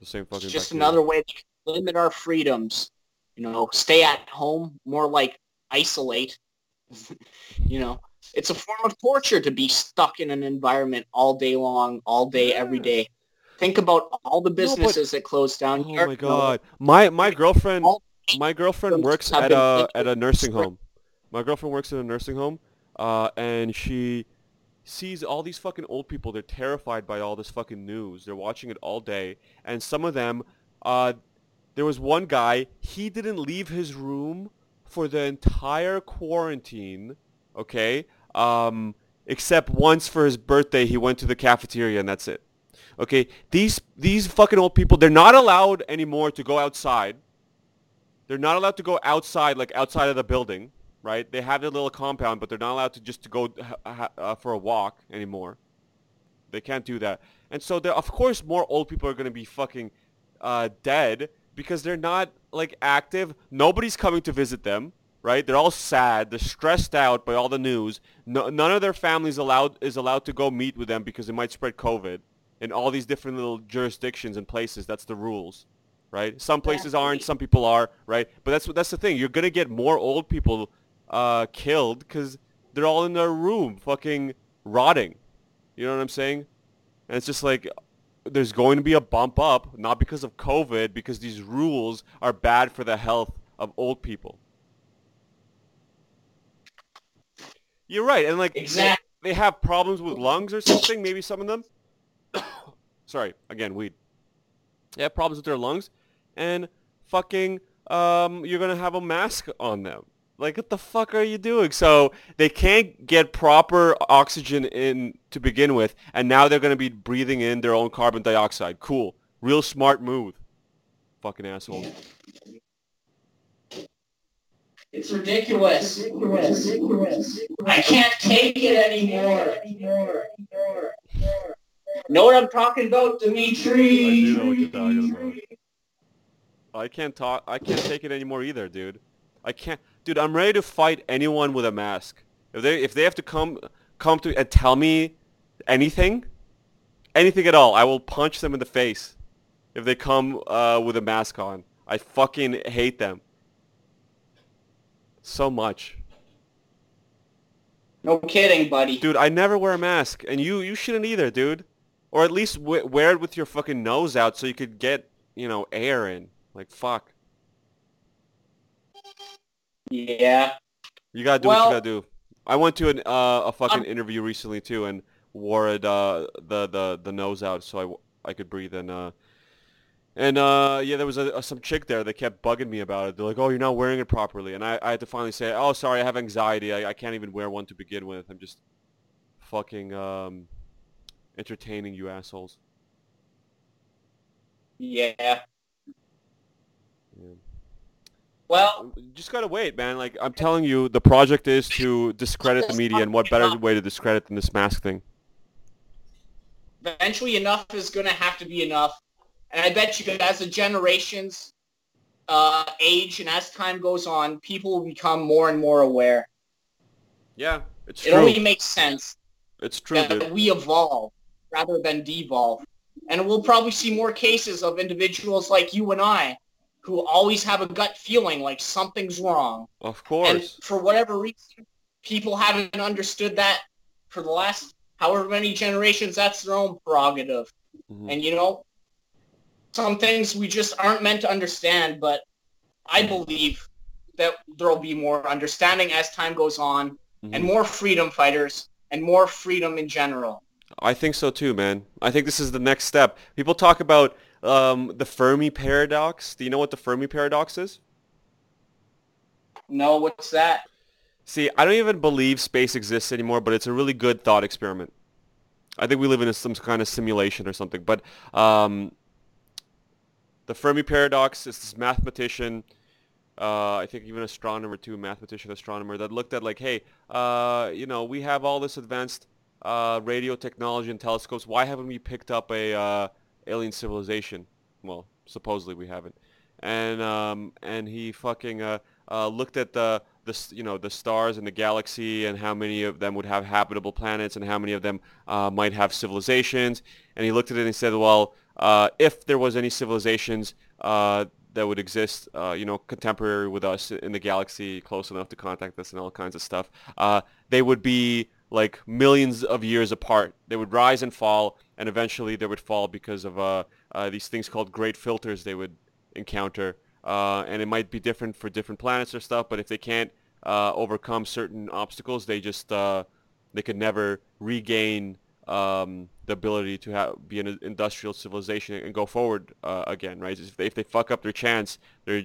The same fucking. It's just another way to limit our freedoms. You know, stay at home, more like isolate. You know, it's a form of torture to be stuck in an environment all day long, all day, every day. Think about all the businesses that closed down here. Oh my God, my girlfriend works at a nursing home. My girlfriend works at a nursing home, and she sees all these fucking old people. They're terrified by all this fucking news. They're watching it all day, and some of them, there was one guy, he didn't leave his room for the entire quarantine, okay? Except once for his birthday, he went to the cafeteria, and that's it. Okay? These fucking old people, they're not allowed anymore to go outside. They're not allowed to go outside, like outside of the building, right? They have their little compound, but they're not allowed to just go for a walk anymore. They can't do that. And so, of course, more old people are going to be fucking dead, because they're not, like, active. Nobody's coming to visit them, right? They're all sad. They're stressed out by all the news. No, none of their families is allowed to go meet with them because it might spread COVID in all these different little jurisdictions and places. That's the rules, right? Some places aren't. Some people are, right? But that's the thing. You're going to get more old people killed because they're all in their room fucking rotting. You know what I'm saying? And it's just like, there's going to be a bump up, not because of COVID, because these rules are bad for the health of old people. You're right. And like, exactly. They have problems with lungs or something, maybe some of them. Sorry, again, weed. They have problems with their lungs, and fucking you're going to have a mask on them. Like, what the fuck are you doing? So they can't get proper oxygen in to begin with, and now they're going to be breathing in their own carbon dioxide. Cool. Real smart move. Fucking asshole. It's ridiculous. I can't take it anymore. Know what I'm talking about, Dimitri? I do know what you're talking about. I can't take it anymore either, dude. I can't. Dude, I'm ready to fight anyone with a mask. If they have to come to and tell me anything at all, I will punch them in the face. If they come with a mask on, I fucking hate them so much. No kidding, buddy. Dude, I never wear a mask, and you shouldn't either, dude. Or at least wear it with your fucking nose out so you could get air in. Like, fuck. Yeah. You gotta do what you gotta do. I went to a fucking interview recently too, and wore it the nose out so I could breathe in. There was some chick there that kept bugging me about it. They're like, "Oh, you're not wearing it properly," and I had to finally say, "Oh, sorry, I have anxiety. I can't even wear one to begin with. I'm just fucking entertaining you assholes." Yeah. Well, you just gotta wait, man. Like, I'm telling you, the project is to discredit the media, and what better way to discredit than this mask thing? Eventually, enough is gonna have to be enough, and I bet you, as the generations age and as time goes on, people will become more and more aware. Yeah, it's true. It only makes sense. It's true, that dude. We evolve rather than devolve, and we'll probably see more cases of individuals like you and I, who always have a gut feeling like something's wrong. Of course. And for whatever reason, people haven't understood that for the last however many generations. That's their own prerogative. Mm-hmm. And, you know, some things we just aren't meant to understand, but I believe that there will be more understanding as time goes on, mm-hmm. and more freedom fighters and more freedom in general. I think so too, man. I think this is the next step. People talk about the Fermi paradox. Do you know what the Fermi paradox is? No, what's that? See, I don't even believe space exists anymore, but it's a really good thought experiment. I think we live in some kind of simulation or something. But the Fermi paradox is this mathematician, I think even astronomer too, mathematician, astronomer, that looked at like, hey, you know, we have all this advanced radio technology and telescopes. Why haven't we picked up a alien civilization? Well, supposedly we haven't. And he fucking looked at the stars in the galaxy and how many of them would have habitable planets and how many of them might have civilizations. And he looked at it and he said, well, if there was any civilizations that would exist, you know, contemporary with us in the galaxy, close enough to contact us and all kinds of stuff, they would be like millions of years apart. They would rise and fall, and eventually they would fall because of these things called great filters they would encounter. And it might be different for different planets or stuff, but if they can't overcome certain obstacles, they just they could never regain the ability to be an industrial civilization and go forward again, right? If they fuck up their chance, their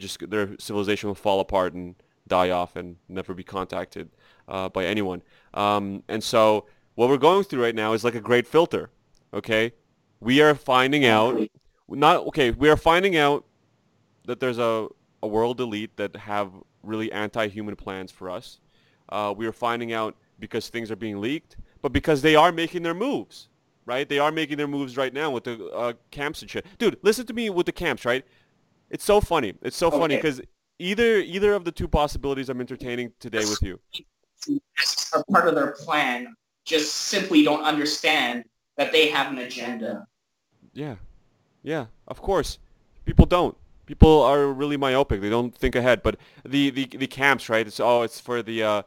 civilization will fall apart and die off and never be contacted by anyone. And so what we're going through right now is like a great filter. Okay, we are finding out that there's a world elite that have really anti-human plans for us. We are finding out because things are being leaked, but because they are making their moves, right? They are making their moves right now with the camps and shit. Dude, listen to me with the camps, right? It's so funny. It's so funny because either of the two possibilities I'm entertaining today with you are part of their plan. Just simply don't understand that they have an agenda. Yeah. Yeah, of course. People don't. People are really myopic. They don't think ahead. But the camps, right? It's for the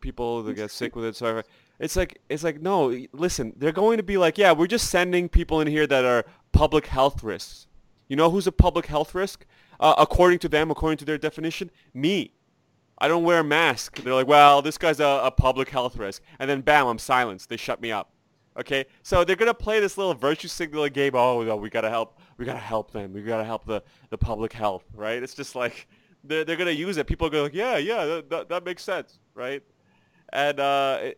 people that get sick with it. So it's like no. Listen, they're going to be like, yeah, we're just sending people in here that are public health risks. You know who's a public health risk? According to them, according to their definition, me. I don't wear a mask. They're like, well, this guy's a public health risk. And then bam, I'm silenced. They shut me up. Okay, so they're gonna play this little virtue signaling game. Oh, we gotta help. We gotta help them. We gotta help the public health, right? It's just like they're gonna use it. People are gonna like, yeah, that makes sense, right? And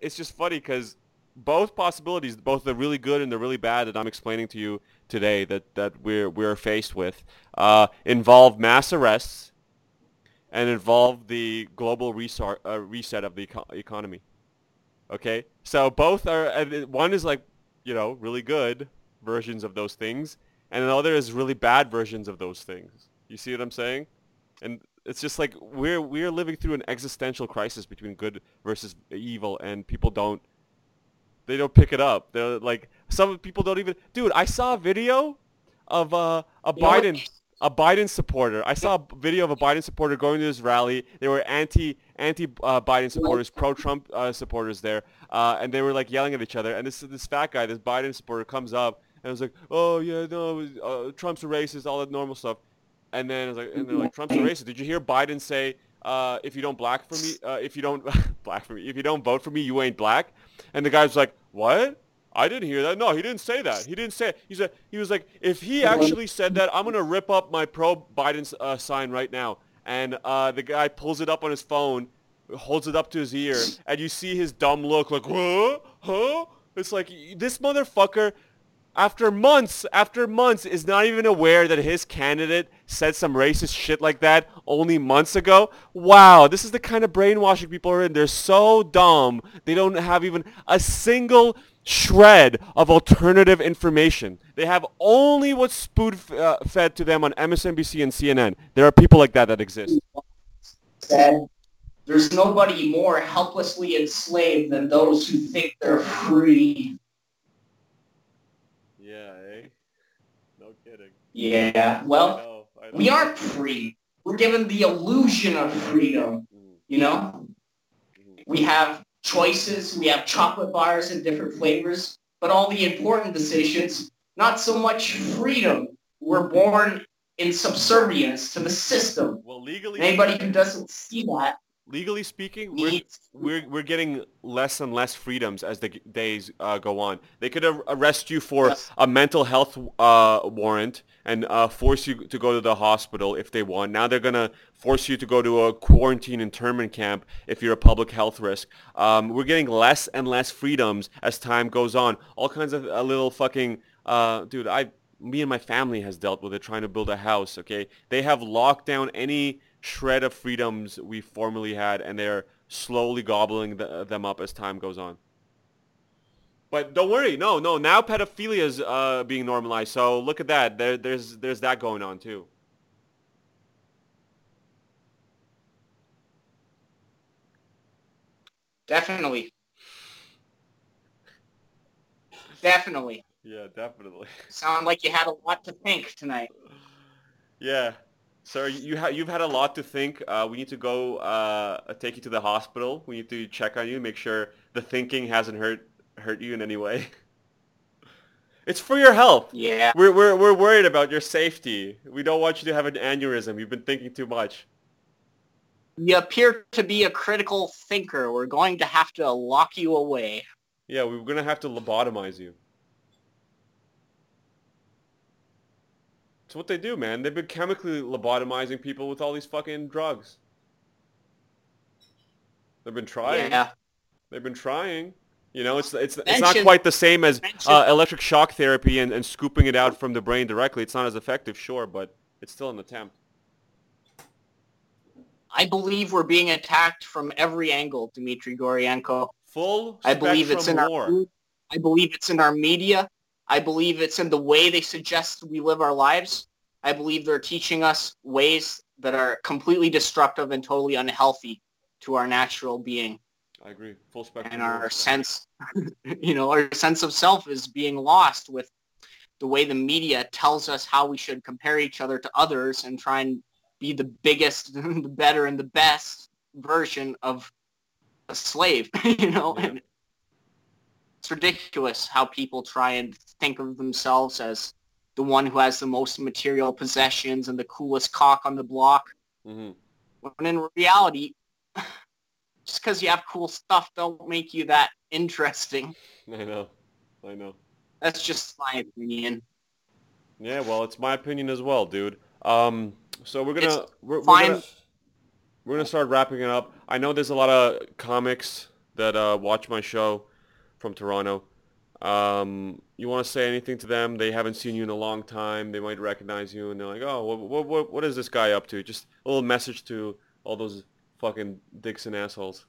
it's just funny because both possibilities, both the really good and the really bad that I'm explaining to you today, that we're faced with, involve mass arrests and involve the global reset of the economy. Okay, so both are, one is like, you know, really good versions of those things, and another is really bad versions of those things. You see what I'm saying? And it's just like we're living through an existential crisis between good versus evil, and people don't pick it up. They're like, some people don't even. Dude, I saw a video of a Biden supporter. I saw a video of a Biden supporter going to this rally. They were anti-Biden supporters, pro-Trump supporters there, and they were like yelling at each other. And this fat guy, this Biden supporter, comes up and was like, "Oh yeah, no, Trump's a racist, all that normal stuff." And then it was like, and they're like, "Trump's a racist." Did you hear Biden say, if you don't vote for me, you ain't black?" And the guy's like, "What? I didn't hear that." No, he didn't say that. He didn't say it. He was like, if he actually said that, I'm gonna rip up my pro-Biden sign right now. And the guy pulls it up on his phone, holds it up to his ear, and you see his dumb look like, huh? Huh? It's like, this motherfucker, after months, is not even aware that his candidate said some racist shit like that only months ago. Wow, this is the kind of brainwashing people are in. They're so dumb. They don't have even a single shred of alternative information. They have only what's spoon-fed to them on MSNBC and CNN. There are people like that exist. There's nobody more helplessly enslaved than those who think they're free. Yeah, eh? No kidding. Yeah, well, I know. We aren't free. We're given the illusion of freedom, you know? We have choices. We have chocolate bars in different flavors. But all the important decisions, not so much freedom. We're born in subservience to the system. Well, legally, anybody who doesn't see that, legally speaking, we're getting less and less freedoms as the days go on. They could arrest you for a mental health warrant and force you to go to the hospital if they want. Now they're going to force you to go to a quarantine internment camp if you're a public health risk. We're getting less and less freedoms as time goes on. All kinds of little fucking dude, me and my family has dealt with it trying to build a house, okay? They have locked down any shred of freedoms we formerly had, and they're slowly gobbling them up as time goes on. But don't worry, no. Now pedophilia is being normalized, so look at that. There's that going on too. Definitely. Yeah, definitely. Sound like you had a lot to think tonight. Yeah. Sir, you've had a lot to think. We need to go take you to the hospital. We need to check on you, make sure the thinking hasn't hurt you in any way. It's for your health. Yeah. We're worried about your safety. We don't want you to have an aneurysm. You've been thinking too much. You appear to be a critical thinker. We're going to have to lock you away. Yeah, we're going to have to lobotomize you. It's what they do, man. They've been chemically lobotomizing people with all these fucking drugs. They've been trying. Yeah. They've been trying. You know, it's not quite the same as electric shock therapy and scooping it out from the brain directly. It's not as effective, sure, but it's still an attempt. I believe we're being attacked from every angle, Dmitri Gorianko. Full spectrum war. I believe it's in our media. I believe it's in the way they suggest we live our lives. I believe they're teaching us ways that are completely destructive and totally unhealthy to our natural being. I agree. Full spectrum. And our sense, our sense of self is being lost with the way the media tells us how we should compare each other to others and try and be the biggest, the better, and the best version of a slave, Yeah. And it's ridiculous how people try and think of themselves as the one who has the most material possessions and the coolest cock on the block. Mm-hmm. When in reality, just because you have cool stuff don't make you that interesting. I know. That's just my opinion. Yeah, well, it's my opinion as well, dude. So we're gonna start wrapping it up. I know there's a lot of comics that watch my show. From Toronto. You want to say anything to them? They haven't seen you in a long time. They might recognize you and they're like, oh, what is this guy up to? Just a little message to all those fucking dicks and assholes.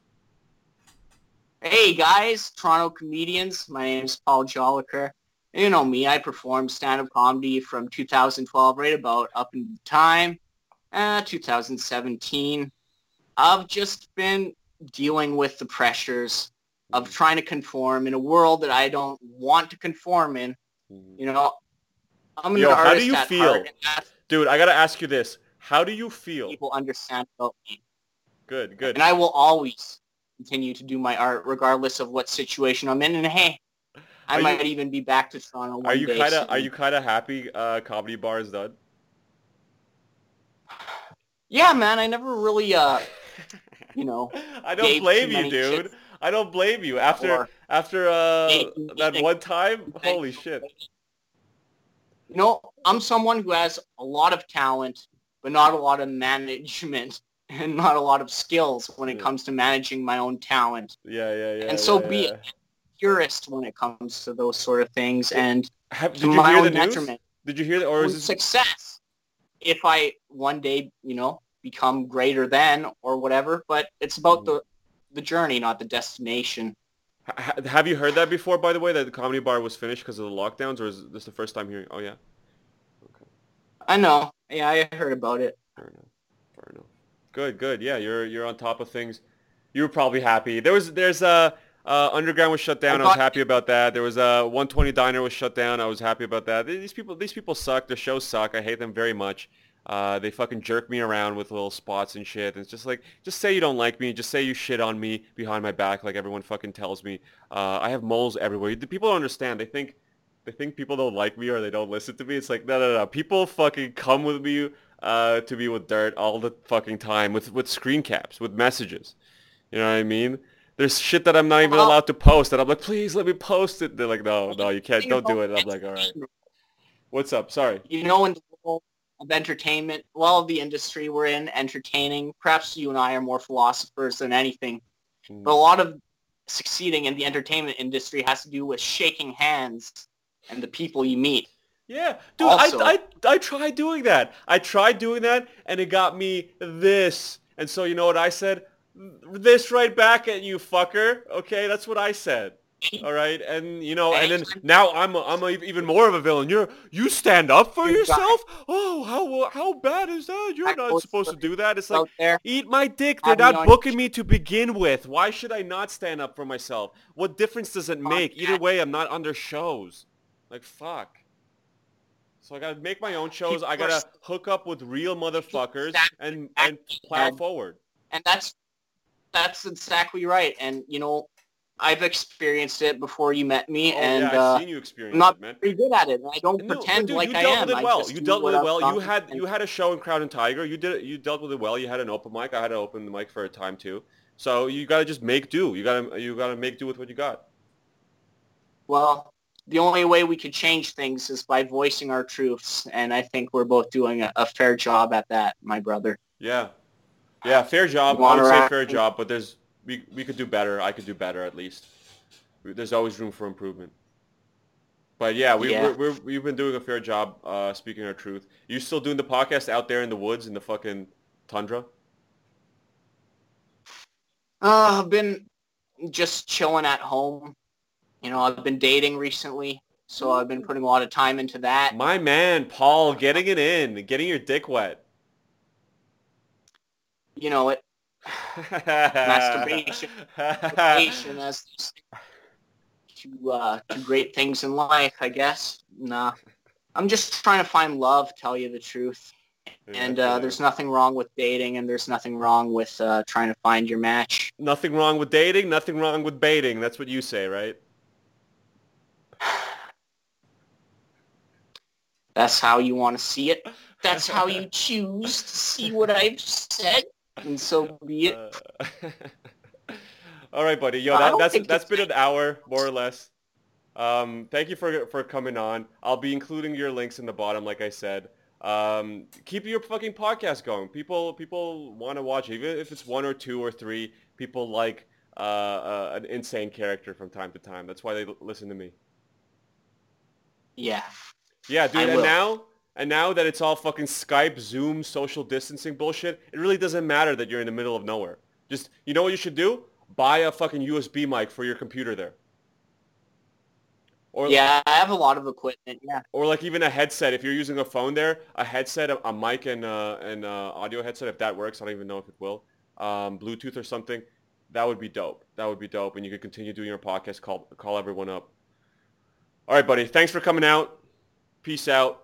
Hey guys, Toronto comedians. My name's Paul Jolicoeur. You know me, I performed stand-up comedy from 2012 right about up in time, 2017. I've just been dealing with the pressures of trying to conform in a world that I don't want to conform in. I'm an artist. How do you feel? Dude, I got to ask you this. How do you feel? People understand about me. Good. And I will always continue to do my art regardless of what situation I'm in. And hey, I might even be back to Toronto one day. Are you kind of happy Comedy Bar is done? Yeah, man. I never really, I don't blame you, dude. I don't blame you. After that one time, holy shit. I'm someone who has a lot of talent, but not a lot of management and not a lot of skills when it comes to managing my own talent. Yeah. And so be a purist when it comes to those sort of things and to my own detriment. Did you hear the news? Or is this success? If I one day, become greater than or whatever, but it's about the journey, not the destination. Have you heard that before, by the way, that the Comedy Bar was finished because of the lockdowns, or is this the first time hearing? Oh, yeah. Okay. I know. Yeah, I heard about it. Fair enough. Good. Yeah, you're on top of things. You were probably happy. Underground was shut down. I was happy about that. There was 120 Diner was shut down. I was happy about that. These people suck. Their shows suck. I hate them very much. They fucking jerk me around with little spots and shit. And it's just like, just say you don't like me. Just say you shit on me behind my back like everyone fucking tells me. I have moles everywhere. People don't understand. They think people don't like me or they don't listen to me. It's like, no. People fucking come with me to be with dirt all the fucking time with screen caps, with messages. You know what I mean? There's shit that I'm not even allowed to post. And I'm like, please let me post it. They're like, no, you can't. Don't do it. And I'm like, all right. What's up? Sorry. You know, in the world of entertainment, well, the industry we're in, entertaining, perhaps you and I are more philosophers than anything. But a lot of succeeding in the entertainment industry has to do with shaking hands and the people you meet. Yeah, dude, also, I tried doing that. And it got me this. And so you know what I said? This right back at you, fucker. Okay, that's what I said. All right, and you know, and then now I'm even more of a villain. You stand up for yourself? Oh, how bad is that? You're not supposed to do that. It's like, eat my dick. They're not booking me to begin with. Why should I not stand up for myself? What difference does it make? Either way, I'm not under shows. Like, fuck. So I gotta make my own shows. I gotta hook up with real motherfuckers and plow forward. And that's exactly right. And you know, I've experienced it before you met me, and I've seen you experience I'm not it, man. Pretty good at it. And I don't pretend dude, like I am. You dealt with it well. You had a show in Crown and Tiger. You dealt with it well. You had an open mic. I had an open mic for a time too. So you gotta just make do. You gotta make do with what you got. Well, the only way we could change things is by voicing our truths, and I think we're both doing a fair job at that, my brother. Yeah, fair job. I would say fair job, but there's. We could do better. I could do better at least. There's always room for improvement. But yeah, we've been doing a fair job speaking our truth. You still doing the podcast out there in the woods in the fucking tundra? I've been just chilling at home. You know, I've been dating recently, so I've been putting a lot of time into that. My man, Paul, getting it in, getting your dick wet. You know it. Masturbation as to great things in life, I guess. Nah, I'm just trying to find love, tell you the truth. And there's nothing wrong with dating, and there's nothing wrong with trying to find your match. Nothing wrong with dating, nothing wrong with baiting. That's what you say, right? That's how you want to see it. That's how you choose to see what I've said. And so be it. All right, buddy. Yo, that's been an hour, more or less. Thank you for coming on. I'll be including your links in the bottom, like I said. Keep your fucking podcast going. People want to watch it. Even if it's one or two or three, people like an insane character from time to time. That's why they listen to me. Yeah. Yeah, dude. And now that it's all fucking Skype, Zoom, social distancing bullshit, it really doesn't matter that you're in the middle of nowhere. Just, you know what you should do? Buy a fucking USB mic for your computer there. Or I have a lot of equipment, yeah. Or like even a headset. If you're using a phone there, a headset, a mic and audio headset, if that works. I don't even know if it will. Bluetooth or something. That would be dope. And you could continue doing your podcast, call everyone up. All right, buddy. Thanks for coming out. Peace out.